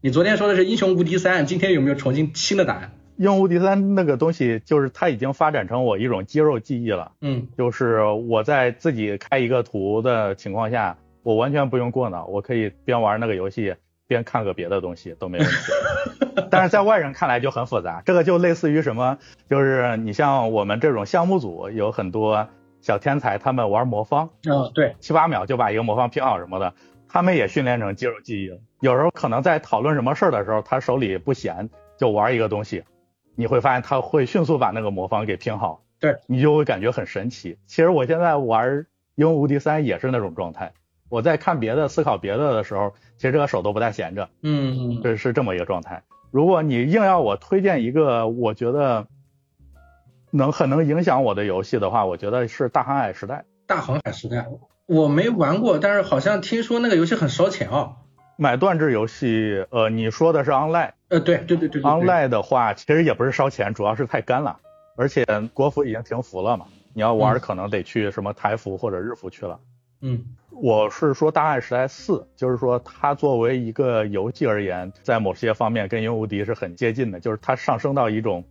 你昨天说的是《英雄无敌三》，今天有没有重新新的答案？《英雄无敌三》那个东西就是它已经发展成我一种肌肉记忆了，嗯，就是我在自己开一个图的情况下，我完全不用过脑，我可以边玩那个游戏边看个别的东西都没问题。但是在外人看来就很复杂，这个就类似于什么，就是你像我们这种项目组有很多小天才，他们玩魔方，哦，对，七八秒就把一个魔方拼好什么的，他们也训练成肌肉记忆了。有时候可能在讨论什么事儿的时候，他手里不闲就玩一个东西，你会发现他会迅速把那个魔方给拼好，对，你就会感觉很神奇。其实我现在玩《英雄无敌三》也是那种状态，我在看别的思考别的的时候，其实这个手都不太闲着，嗯，这是这么一个状态。如果你硬要我推荐一个我觉得能很能影响我的游戏的话，我觉得是大航海时代。大航海时代我没玩过，但是好像听说那个游戏很烧钱啊。买断制游戏，呃，你说的是 online？ 呃，对对对 对, 对 ，online 的话其实也不是烧钱，主要是太干了，而且国服已经停服了嘛，你要玩可能得去什么台服或者日服去了。嗯，我是说大航海时代四，就是说它作为一个游戏而言，在某些方面跟英雄无敌是很接近的，就是它上升到一种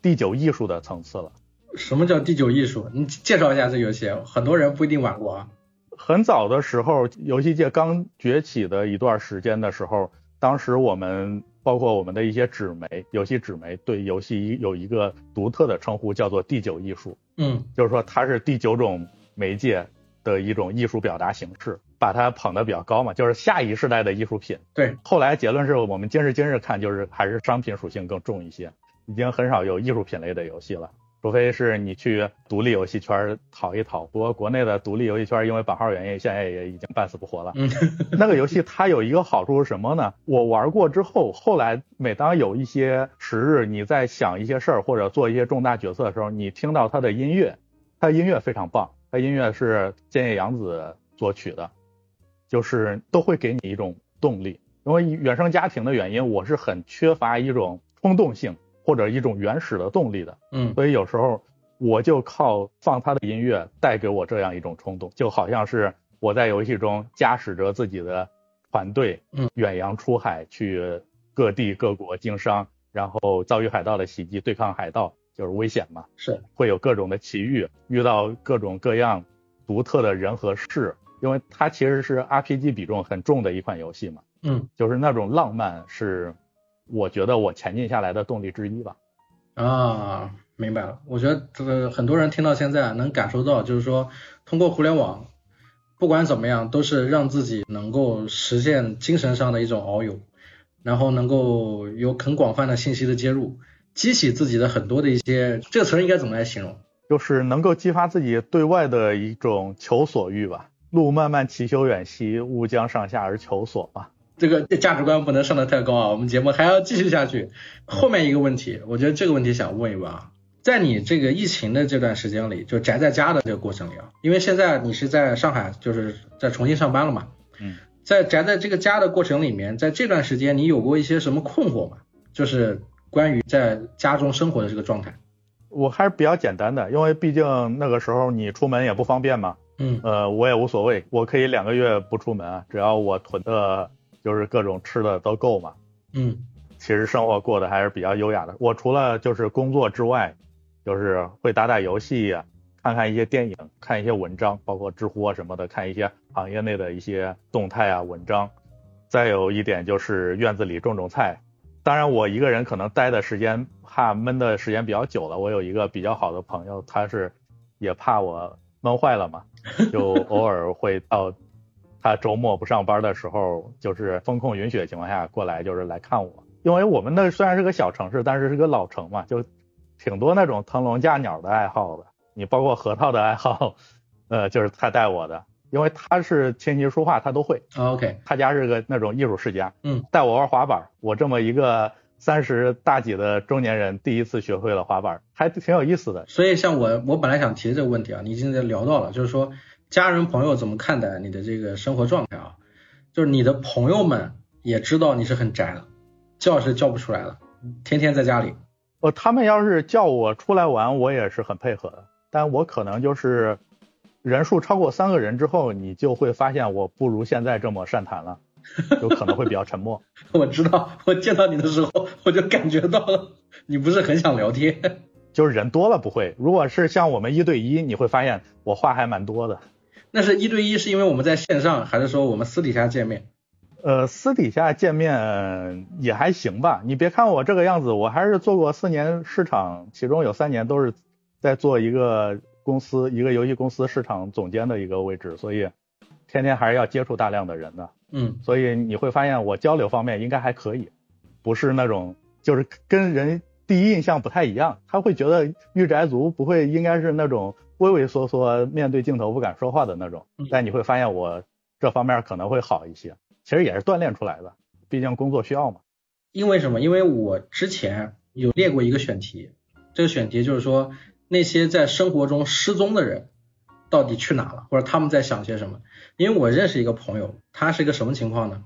第九艺术的层次了。什么叫第九艺术？你介绍一下这游戏，很多人不一定玩过啊。很早的时候，游戏界刚崛起的一段时间的时候，当时我们包括我们的一些纸媒，游戏纸媒对游戏有一个独特的称呼，叫做第九艺术。嗯，就是说它是第九种媒介的一种艺术表达形式，把它捧得比较高嘛，就是下一世代的艺术品。对，后来结论是我们今时今日看，就是还是商品属性更重一些，已经很少有艺术品类的游戏了，除非是你去独立游戏圈讨一讨。不过国内的独立游戏圈因为版号原因，现在也已经半死不活了。那个游戏它有一个好处是什么呢？我玩过之后，后来每当有一些时日，你在想一些事儿或者做一些重大决策的时候，你听到它的音乐，它的音乐非常棒，它音乐是菅野洋子作曲的，就是都会给你一种动力。因为原生家庭的原因，我是很缺乏一种冲动性或者一种原始的动力的，嗯，所以有时候我就靠放它的音乐带给我这样一种冲动，就好像是我在游戏中驾驶着自己的团队，嗯，远洋出海去各地各国经商，然后遭遇海盗的袭击，对抗海盗。就是危险嘛，是会有各种的奇遇，遇到各种各样独特的人和事，因为它其实是 R P G 比重很重的一款游戏嘛，嗯，就是那种浪漫是我觉得我前进下来的动力之一吧。啊，明白了。我觉得这个很多人听到现在能感受到，就是说通过互联网不管怎么样都是让自己能够实现精神上的一种遨游，然后能够有很广泛的信息的接入，激起自己的很多的一些，这个词应该怎么来形容，就是能够激发自己对外的一种求索欲吧。路漫漫其修远兮，吾将上下而求索吧。这个价值观不能上得太高啊，我们节目还要继续下去。后面一个问题，我觉得这个问题想问一问啊，在你这个疫情的这段时间里，就宅在家的这个过程里啊，因为现在你是在上海，就是在重新上班了嘛，嗯，在宅在这个家的过程里面，在这段时间你有过一些什么困惑吗？就是关于在家中生活的这个状态。我还是比较简单的，因为毕竟那个时候你出门也不方便嘛，嗯，呃，我也无所谓，我可以两个月不出门啊，只要我囤的就是各种吃的都够嘛，嗯，其实生活过得还是比较优雅的。我除了就是工作之外，就是会打打游戏啊，看看一些电影，看一些文章，包括知乎啊什么的，看一些行业内的一些动态啊文章。再有一点就是院子里种种菜。当然我一个人可能待的时间怕闷的时间比较久了，我有一个比较好的朋友，他是也怕我闷坏了嘛，就偶尔会到他周末不上班的时候，就是风控允许的情况下过来，就是来看我。因为我们那虽然是个小城市，但是是个老城嘛，就挺多那种腾笼架鸟的爱好的。你包括核桃的爱好，呃，就是他带我的，因为他是琴棋书画他都会。OK， 他家是个那种艺术世家。嗯，带我玩滑板，我这么一个三十大几的中年人，第一次学会了滑板，还挺有意思的。所以像我，我本来想提这个问题啊，你已经在聊到了，就是说。家人朋友怎么看待你的这个生活状态啊？就是你的朋友们也知道你是很宅的，叫是叫不出来了，天天在家里。呃，他们要是叫我出来玩，我也是很配合的。但我可能就是人数超过三个人之后，你就会发现我不如现在这么善谈了，就可能会比较沉默。我知道，我见到你的时候，我就感觉到了，你不是很想聊天。就是人多了不会，如果是像我们一对一，你会发现我话还蛮多的。那是一对一是因为我们在线上，还是说我们私底下见面？呃，私底下见面也还行吧。你别看我这个样子，我还是做过四年市场，其中有三年都是在做一个公司，一个游戏公司市场总监的一个位置，所以天天还是要接触大量的人的。嗯，所以你会发现我交流方面应该还可以，不是那种就是跟人第一印象不太一样，他会觉得御宅族不会应该是那种畏畏缩缩面对镜头不敢说话的那种，但你会发现我这方面可能会好一些，其实也是锻炼出来的，毕竟工作需要嘛。因为什么？因为我之前有列过一个选题，这个选题就是说那些在生活中失踪的人到底去哪了，或者他们在想些什么。因为我认识一个朋友，他是一个什么情况呢？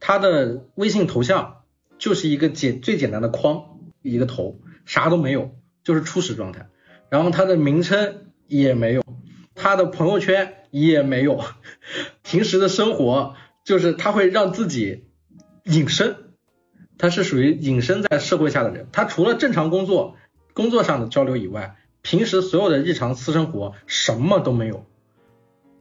他的微信头像就是一个简最简单的框，一个头，啥都没有，就是初始状态。然后他的名称也没有，他的朋友圈也没有，平时的生活就是他会让自己隐身，他是属于隐身在社会下的人。他除了正常工作工作上的交流以外，平时所有的日常私生活什么都没有，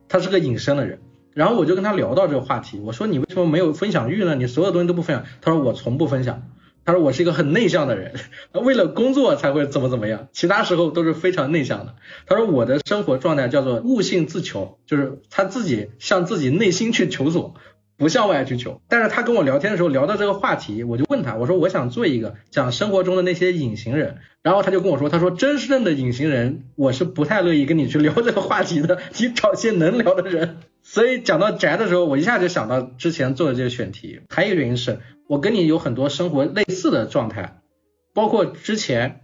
他是个隐身的人。然后我就跟他聊到这个话题，我说你为什么没有分享欲呢？你所有东西都不分享。他说我从不分享，他说我是一个很内向的人，为了工作才会怎么怎么样，其他时候都是非常内向的。他说我的生活状态叫做悟性自求，就是他自己向自己内心去求索，不向外去求。但是他跟我聊天的时候聊到这个话题，我就问他，我说我想做一个讲生活中的那些隐形人。然后他就跟我说，他说真正的隐形人我是不太乐意跟你去聊这个话题的，你找些能聊的人。所以讲到宅的时候，我一下就想到之前做的这个选题。还有一个原因是我跟你有很多生活类似的状态，包括之前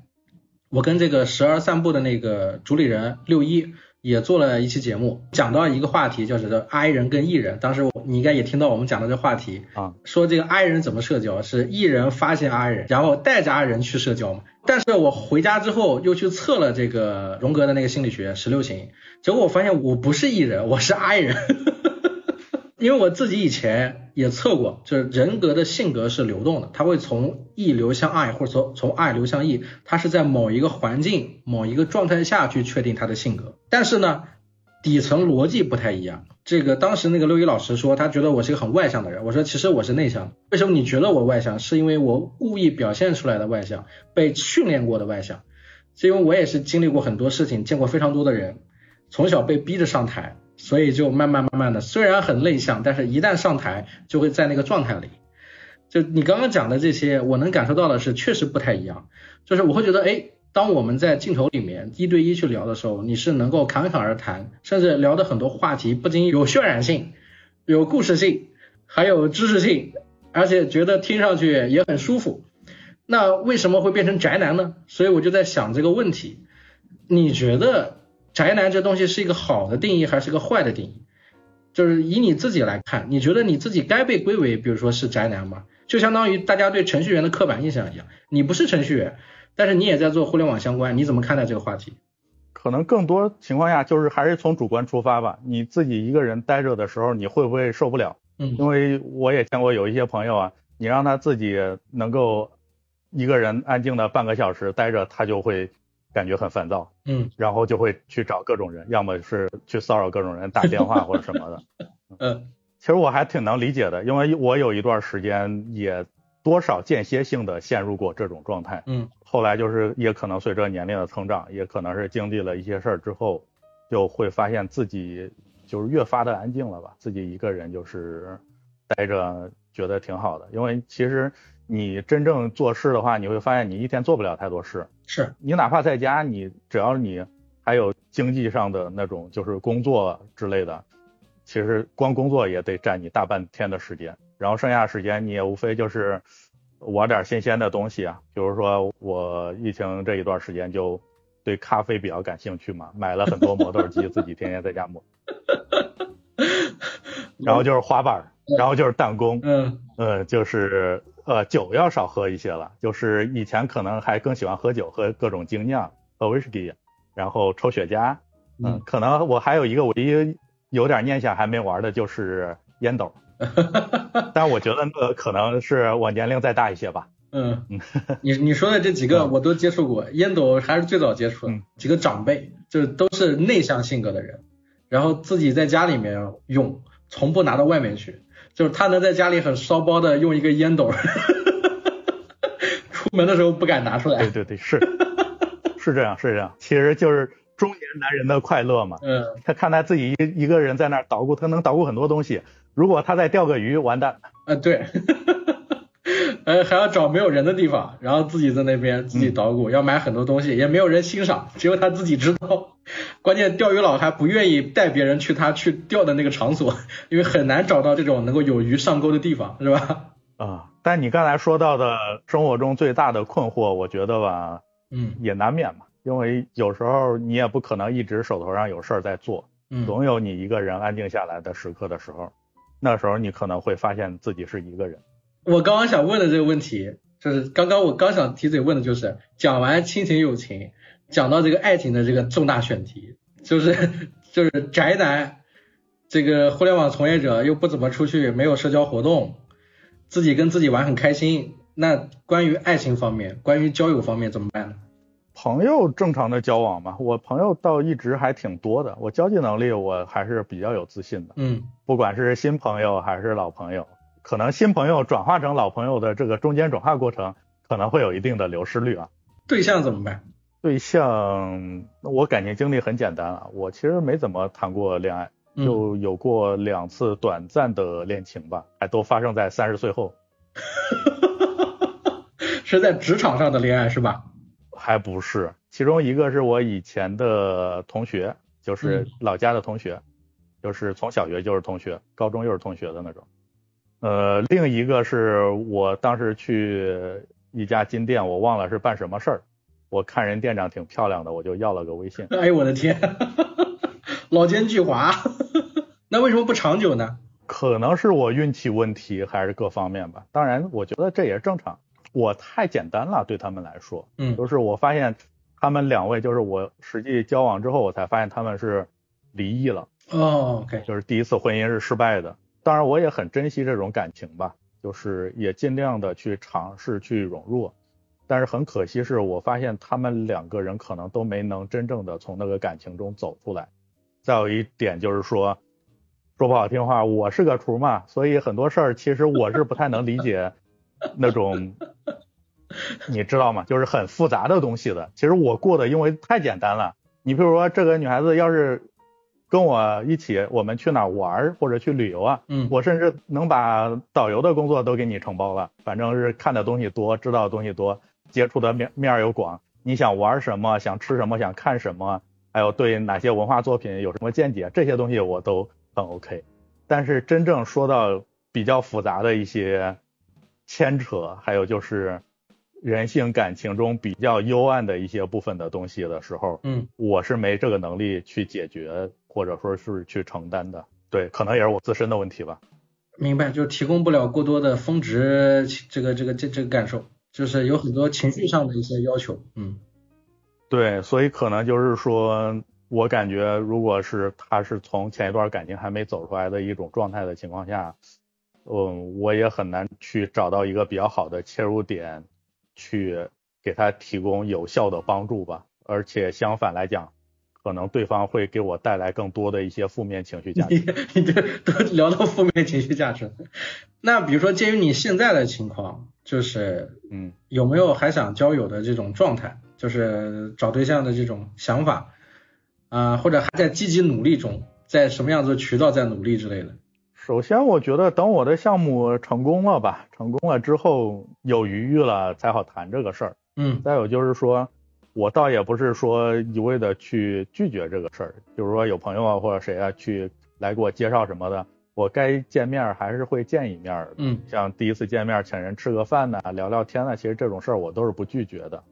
我跟这个时而散步的那个主理人六一也做了一期节目，讲到一个话题，就是I人跟E人。当时你应该也听到我们讲的这话题啊，说这个I人怎么社交，是E人发现I人，然后带着I人去社交嘛。但是我回家之后又去测了这个荣格的那个心理学十六型，结果我发现我不是E人，我是I人。因为我自己以前也测过，就是人格的性格是流动的，它会从 E 流向 I， 或者从从 I 流向 E， 它是在某一个环境某一个状态下去确定它的性格。但是呢底层逻辑不太一样。这个当时那个六一老师说他觉得我是一个很外向的人，我说其实我是内向。为什么你觉得我外向？是因为我故意表现出来的外向，被训练过的外向，是因为我也是经历过很多事情，见过非常多的人，从小被逼着上台，所以就慢慢慢慢的，虽然很内向，但是一旦上台就会在那个状态里。就你刚刚讲的这些，我能感受到的是确实不太一样。就是我会觉得，哎，当我们在镜头里面一对一去聊的时候，你是能够侃侃而谈，甚至聊的很多话题不仅有渲染性，有故事性，还有知识性，而且觉得听上去也很舒服。那为什么会变成宅男呢？所以我就在想这个问题，你觉得宅男这东西是一个好的定义还是个坏的定义？就是以你自己来看，你觉得你自己该被归为比如说是宅男吗？就相当于大家对程序员的刻板印象一样，你不是程序员，但是你也在做互联网相关，你怎么看待这个话题？可能更多情况下就是还是从主观出发吧，你自己一个人待着的时候你会不会受不了？嗯，因为我也见过有一些朋友啊，你让他自己能够一个人安静的半个小时待着，他就会感觉很烦躁，嗯，然后就会去找各种人，要么是去骚扰各种人，打电话或者什么的。嗯，其实我还挺能理解的，因为我有一段时间也多少间歇性的陷入过这种状态。嗯，后来就是也可能随着年龄的成长，也可能是经历了一些事儿之后，就会发现自己就是越发的安静了吧，自己一个人就是待着觉得挺好的。因为其实你真正做事的话，你会发现你一天做不了太多事，是你哪怕在家，你只要你还有经济上的那种就是工作之类的，其实光工作也得占你大半天的时间，然后剩下的时间你也无非就是玩点新鲜的东西啊，比如说我疫情这一段时间就对咖啡比较感兴趣嘛，买了很多磨豆机自己天天在家磨，然后就是滑板，然后就是弹弓，嗯呃就是呃酒要少喝一些了，就是以前可能还更喜欢喝酒，喝各种精酿，喝威士忌，然后抽雪茄，嗯，可能我还有一个唯一有点念想还没玩的就是烟斗，但我觉得那可能是我年龄再大一些吧。嗯，你你说的这几个我都接触过，烟斗还是最早接触的，几个长辈就是都是内向性格的人，然后自己在家里面用，从不拿到外面去。就是他能在家里很烧包的用一个烟斗出门的时候不敢拿出来。对对对，是是这样是这样，其实就是中年男人的快乐嘛。嗯，他看他自己一个人在那儿捣鼓，他能捣鼓很多东西，如果他再钓个鱼完蛋。呃对呃还要找没有人的地方，然后自己在那边自己捣鼓，嗯，要买很多东西也没有人欣赏，只有他自己知道，关键钓鱼佬还不愿意带别人去他去钓的那个场所，因为很难找到这种能够有鱼上钩的地方，是吧？啊，但你刚才说到的生活中最大的困惑，我觉得吧，嗯，也难免嘛，因为有时候你也不可能一直手头上有事儿在做，嗯，总有你一个人安静下来的时刻的时候，那时候你可能会发现自己是一个人。我刚刚想问的这个问题，就是刚刚我刚想提嘴问的，就是讲完亲情友情，讲到这个爱情的这个重大选题，就是就是宅男，这个互联网从业者又不怎么出去，没有社交活动，自己跟自己玩很开心，那关于爱情方面，关于交友方面怎么办呢？朋友正常的交往嘛，我朋友倒一直还挺多的，我交际能力我还是比较有自信的，嗯，不管是新朋友还是老朋友，可能新朋友转化成老朋友的这个中间转化过程可能会有一定的流失率啊。对象怎么办？对象，我感情经历很简单啊，我其实没怎么谈过恋爱，就有过两次短暂的恋情吧，还都发生在三十岁后。是在职场上的恋爱是吧？还不是，其中一个是我以前的同学，就是老家的同学，嗯，就是从小学就是同学，高中又是同学的那种。呃，另一个是我当时去一家金店，我忘了是办什么事儿。我看人店长挺漂亮的，我就要了个微信。哎呦我的天，老奸巨猾。那为什么不长久呢？可能是我运气问题还是各方面吧，当然我觉得这也正常，我太简单了对他们来说。嗯，就是我发现他们两位，就是我实际交往之后我才发现他们是离异了。哦 OK， 就是第一次婚姻是失败的。当然我也很珍惜这种感情吧，就是也尽量的去尝试去融入，但是很可惜是我发现他们两个人可能都没能真正的从那个感情中走出来。再有一点就是说，说不好听话，我是个厨嘛，所以很多事儿其实我是不太能理解那种你知道吗，就是很复杂的东西的。其实我过得因为太简单了，你比如说这个女孩子要是跟我一起我们去哪玩或者去旅游啊，嗯，我甚至能把导游的工作都给你承包了，反正是看的东西多，知道的东西多，接触的面面又广，你想玩什么，想吃什么，想看什么，还有对哪些文化作品有什么见解，这些东西我都很 OK。 但是真正说到比较复杂的一些牵扯，还有就是人性感情中比较幽暗的一些部分的东西的时候，嗯，我是没这个能力去解决，或者说是去承担的。对，可能也是我自身的问题吧。明白，就提供不了过多的峰值，这个这个这这个感受，就是有很多情绪上的一些要求。嗯，对，所以可能就是说，我感觉如果是他是从前一段感情还没走出来的一种状态的情况下，嗯，我也很难去找到一个比较好的切入点。去给他提供有效的帮助吧，而且相反来讲，可能对方会给我带来更多的一些负面情绪价值。你, 你这都聊到负面情绪价值，那比如说鉴于你现在的情况，就是嗯，有没有还想交友的这种状态，就是找对象的这种想法啊、呃，或者还在积极努力中，在什么样子渠道在努力之类的？首先我觉得等我的项目成功了吧，成功了之后有余裕了才好谈这个事儿。嗯，再有就是说我倒也不是说一味的去拒绝这个事儿，就是说有朋友啊或者谁啊去来给我介绍什么的，我该见面还是会见一面。嗯，像第一次见面请人吃个饭呢、啊、聊聊天呢、啊、其实这种事儿我都是不拒绝的。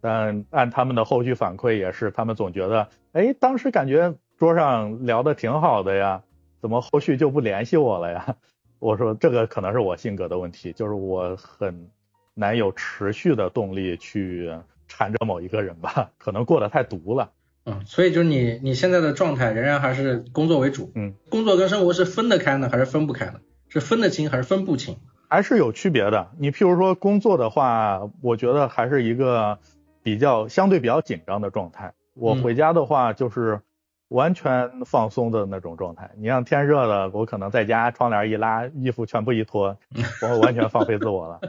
但按他们的后续反馈也是，他们总觉得诶当时感觉桌上聊得挺好的呀，怎么后续就不联系我了呀？我说这个可能是我性格的问题，就是我很难有持续的动力去缠着某一个人吧，可能过得太毒了。嗯，所以就是你你现在的状态仍然还是工作为主。嗯，工作跟生活是分得开呢还是分不开呢？是分得清还是分不清？还是有区别的。你譬如说工作的话，我觉得还是一个比较相对比较紧张的状态。我回家的话就是、嗯完全放松的那种状态，你像天热了，我可能在家窗帘一拉，衣服全部一脱，我完全放飞自我了。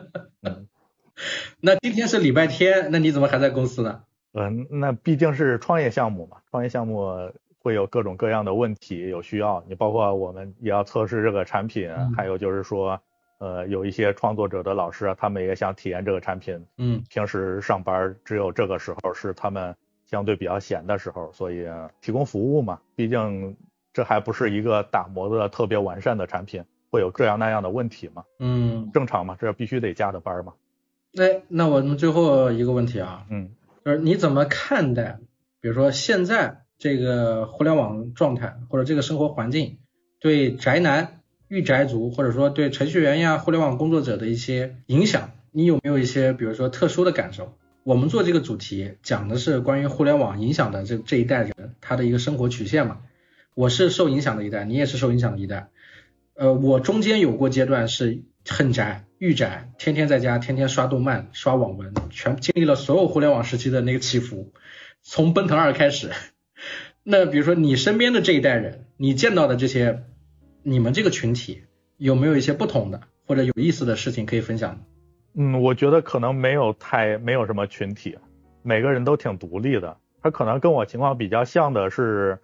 嗯，那今天是礼拜天，那你怎么还在公司呢？嗯，那毕竟是创业项目嘛，创业项目会有各种各样的问题，有需要，你包括我们也要测试这个产品，嗯、还有就是说，呃，有一些创作者的老师，他们也想体验这个产品。嗯，平时上班只有这个时候是他们。相对比较闲的时候，所以提供服务嘛，毕竟这还不是一个打磨的特别完善的产品，会有这样那样的问题嘛，嗯，正常嘛，这必须得加的班嘛。哎，那我们最后一个问题啊，嗯，就是你怎么看待，比如说现在这个互联网状态或者这个生活环境对宅男、御宅族或者说对程序员呀、互联网工作者的一些影响，你有没有一些比如说特殊的感受？我们做这个主题讲的是关于互联网影响的这这一代人他的一个生活曲线嘛，我是受影响的一代，你也是受影响的一代，呃，我中间有过阶段是很宅、御宅，天天在家，天天刷动漫、刷网文，全经历了所有互联网时期的那个起伏，从奔腾二开始。那比如说你身边的这一代人，你见到的这些，你们这个群体有没有一些不同的或者有意思的事情可以分享的？嗯，我觉得可能没有太没有什么群体，每个人都挺独立的。他可能跟我情况比较像的是，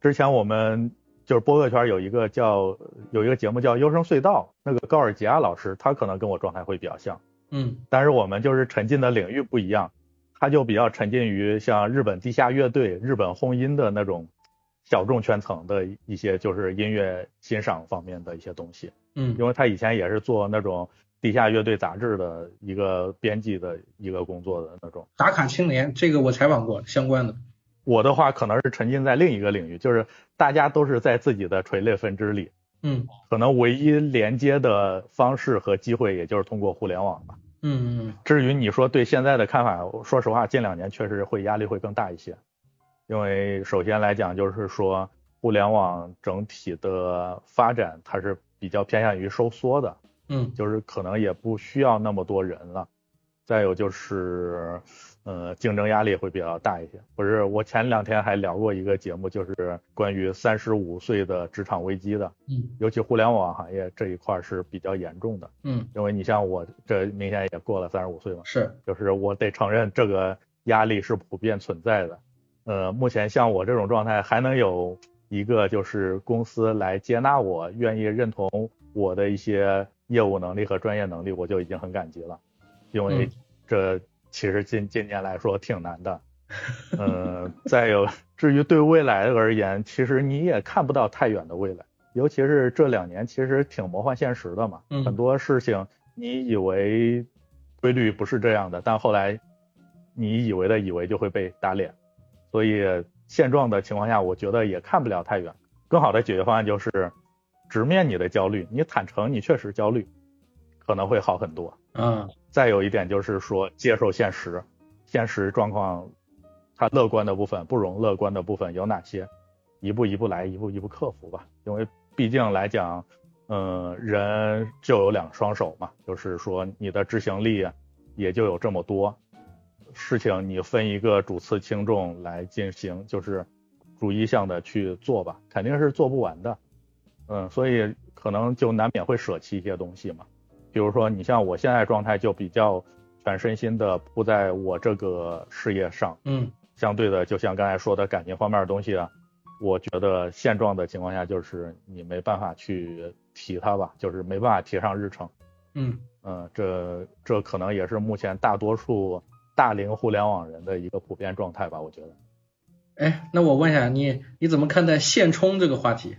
之前我们就是播客圈有一个叫有一个节目叫《优声隧道》，那个高尔吉亚老师，他可能跟我状态会比较像。嗯，但是我们就是沉浸的领域不一样，他就比较沉浸于像日本地下乐队、日本轰音的那种小众圈层的一些就是音乐欣赏方面的一些东西。嗯，因为他以前也是做那种。地下乐队杂志的一个编辑的一个工作的那种打卡青年，这个我采访过相关的。我的话可能是沉浸在另一个领域，就是大家都是在自己的垂类分支里，嗯，可能唯一连接的方式和机会也就是通过互联网吧。嗯嗯。至于你说对现在的看法，说实话近两年确实会压力会更大一些，因为首先来讲就是说互联网整体的发展它是比较偏向于收缩的。嗯，就是可能也不需要那么多人了，再有就是，呃，竞争压力会比较大一些。不是，我前两天还聊过一个节目，就是关于三十五岁的职场危机的，嗯，尤其互联网行业这一块是比较严重的，嗯，因为你像我这明显也过了三十五岁嘛，是，就是我得承认这个压力是普遍存在的，呃，目前像我这种状态还能有一个就是公司来接纳我，愿意认同我的一些业务能力和专业能力，我就已经很感激了，因为这其实近近年来说挺难的。嗯，再有至于对未来而言，其实你也看不到太远的未来，尤其是这两年其实挺魔幻现实的嘛，很多事情你以为规律不是这样的，但后来你以为的以为就会被打脸，所以现状的情况下我觉得也看不了太远。更好的解决方案就是直面你的焦虑，你坦诚你确实焦虑，可能会好很多。嗯，再有一点就是说接受现实，现实状况它乐观的部分不容乐观的部分有哪些，一步一步来，一步一步克服吧。因为毕竟来讲嗯、呃，人就有两双手嘛，就是说你的执行力也就有这么多，事情你分一个主次轻重来进行，就是逐一项的去做吧，肯定是做不完的。嗯，所以可能就难免会舍弃一些东西嘛，比如说你像我现在状态就比较全身心的扑在我这个事业上，嗯，相对的就像刚才说的感情方面的东西啊，我觉得现状的情况下就是你没办法去提它吧，就是没办法提上日程。嗯嗯，这这可能也是目前大多数大龄互联网人的一个普遍状态吧，我觉得。哎，那我问一下你，你怎么看待现充这个话题？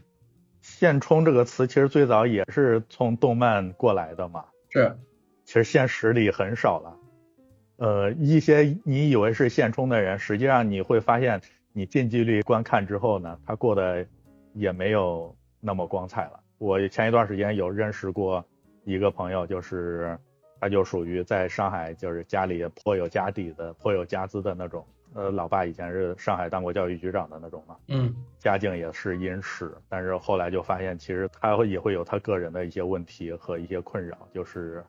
现充这个词其实最早也是从动漫过来的嘛。是。其实现实里很少了。呃，一些你以为是现充的人，实际上你会发现你近距离观看之后呢，他过得也没有那么光彩了。我前一段时间有认识过一个朋友，就是他就属于在上海，就是家里颇有家底的、颇有家资的那种。呃，老爸以前是上海当过教育局长的那种嘛，嗯，家境也是殷实，但是后来就发现，其实他也会有他个人的一些问题和一些困扰，就是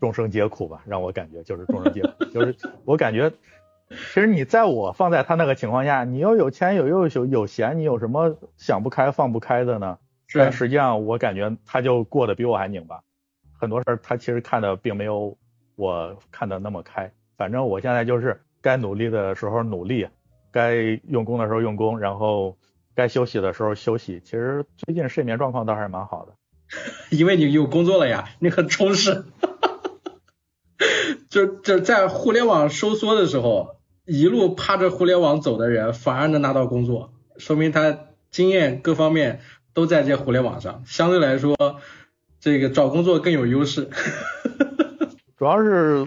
众生皆苦吧，让我感觉就是众生皆苦，就是我感觉，其实你在我放在他那个情况下，你又有钱有又有有闲，你有什么想不开放不开的呢？是，但实际上我感觉他就过得比我还拧巴。很多事儿他其实看的并没有我看的那么开，反正我现在就是该努力的时候努力，该用功的时候用功，然后该休息的时候休息。其实最近睡眠状况倒还是蛮好的，因为你有工作了呀，你很充实。就就在互联网收缩的时候，一路趴着互联网走的人反而能拿到工作，说明他经验各方面都在这互联网上，相对来说这个找工作更有优势。主要是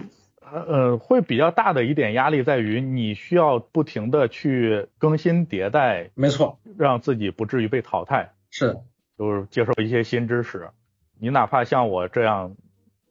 呃会比较大的一点压力在于你需要不停的去更新迭代，没错，让自己不至于被淘汰，是，就是接受一些新知识。你哪怕像我这样，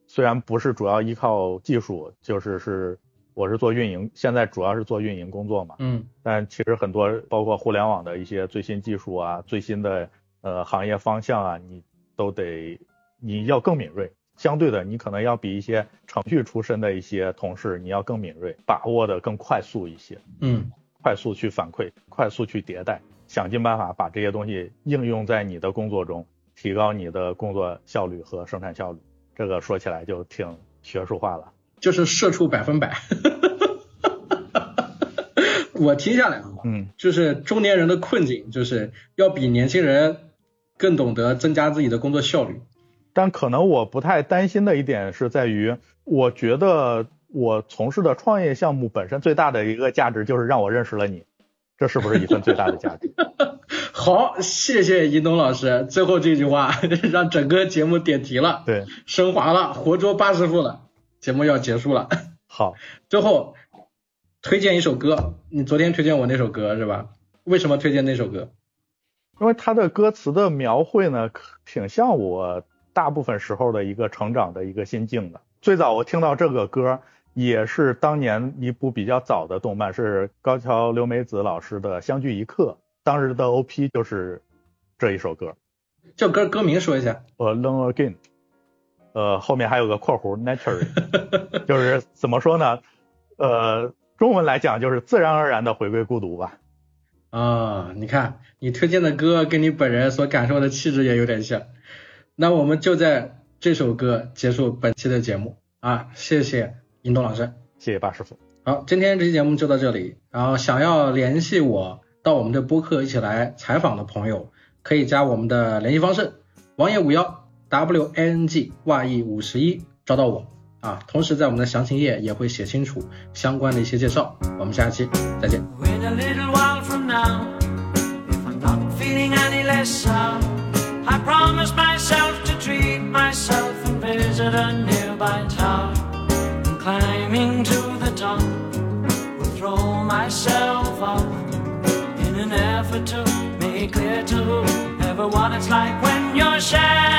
虽然不是主要依靠技术，就是是我是做运营，现在主要是做运营工作嘛，嗯，但其实很多包括互联网的一些最新技术啊，最新的呃行业方向啊，你都得你要更敏锐，相对的你可能要比一些程序出身的一些同事你要更敏锐，把握的更快速一些，嗯，快速去反馈，快速去迭代，想尽办法把这些东西应用在你的工作中，提高你的工作效率和生产效率。这个说起来就挺学术化了，就是社畜百分百。我听下来啊，嗯，就是中年人的困境就是要比年轻人更懂得增加自己的工作效率。但可能我不太担心的一点是在于，我觉得我从事的创业项目本身最大的一个价值就是让我认识了你，这是不是一份最大的价值？好，谢谢尹东老师，最后这句话让整个节目点题了，对，升华了，活捉八师傅了，节目要结束了。好，最后推荐一首歌，你昨天推荐我那首歌是吧？为什么推荐那首歌？因为它的歌词的描绘呢，挺像我大部分时候的一个成长的一个心境的。最早我听到这个歌也是当年一部比较早的动漫，是高桥留美子老师的《相聚一刻》，当时的 O P 就是这一首歌。这歌歌名说一下。 Alone Again， 呃，后面还有个括弧 Naturally。 就是怎么说呢，呃，中文来讲就是自然而然的回归孤独吧。啊、哦，你看你推荐的歌跟你本人所感受的气质也有点像，那我们就在这首歌结束本期的节目啊！谢谢尹东老师，谢谢巴师傅。好，今天这期节目就到这里。然后想要联系我到我们的播客一起来采访的朋友，可以加我们的联系方式王爷五幺 W I N G Y E 五十一 找到我啊。同时在我们的详情页也会写清楚相关的一些介绍。我们下期再见。An effort to make clear to everyone it's like when you're sharing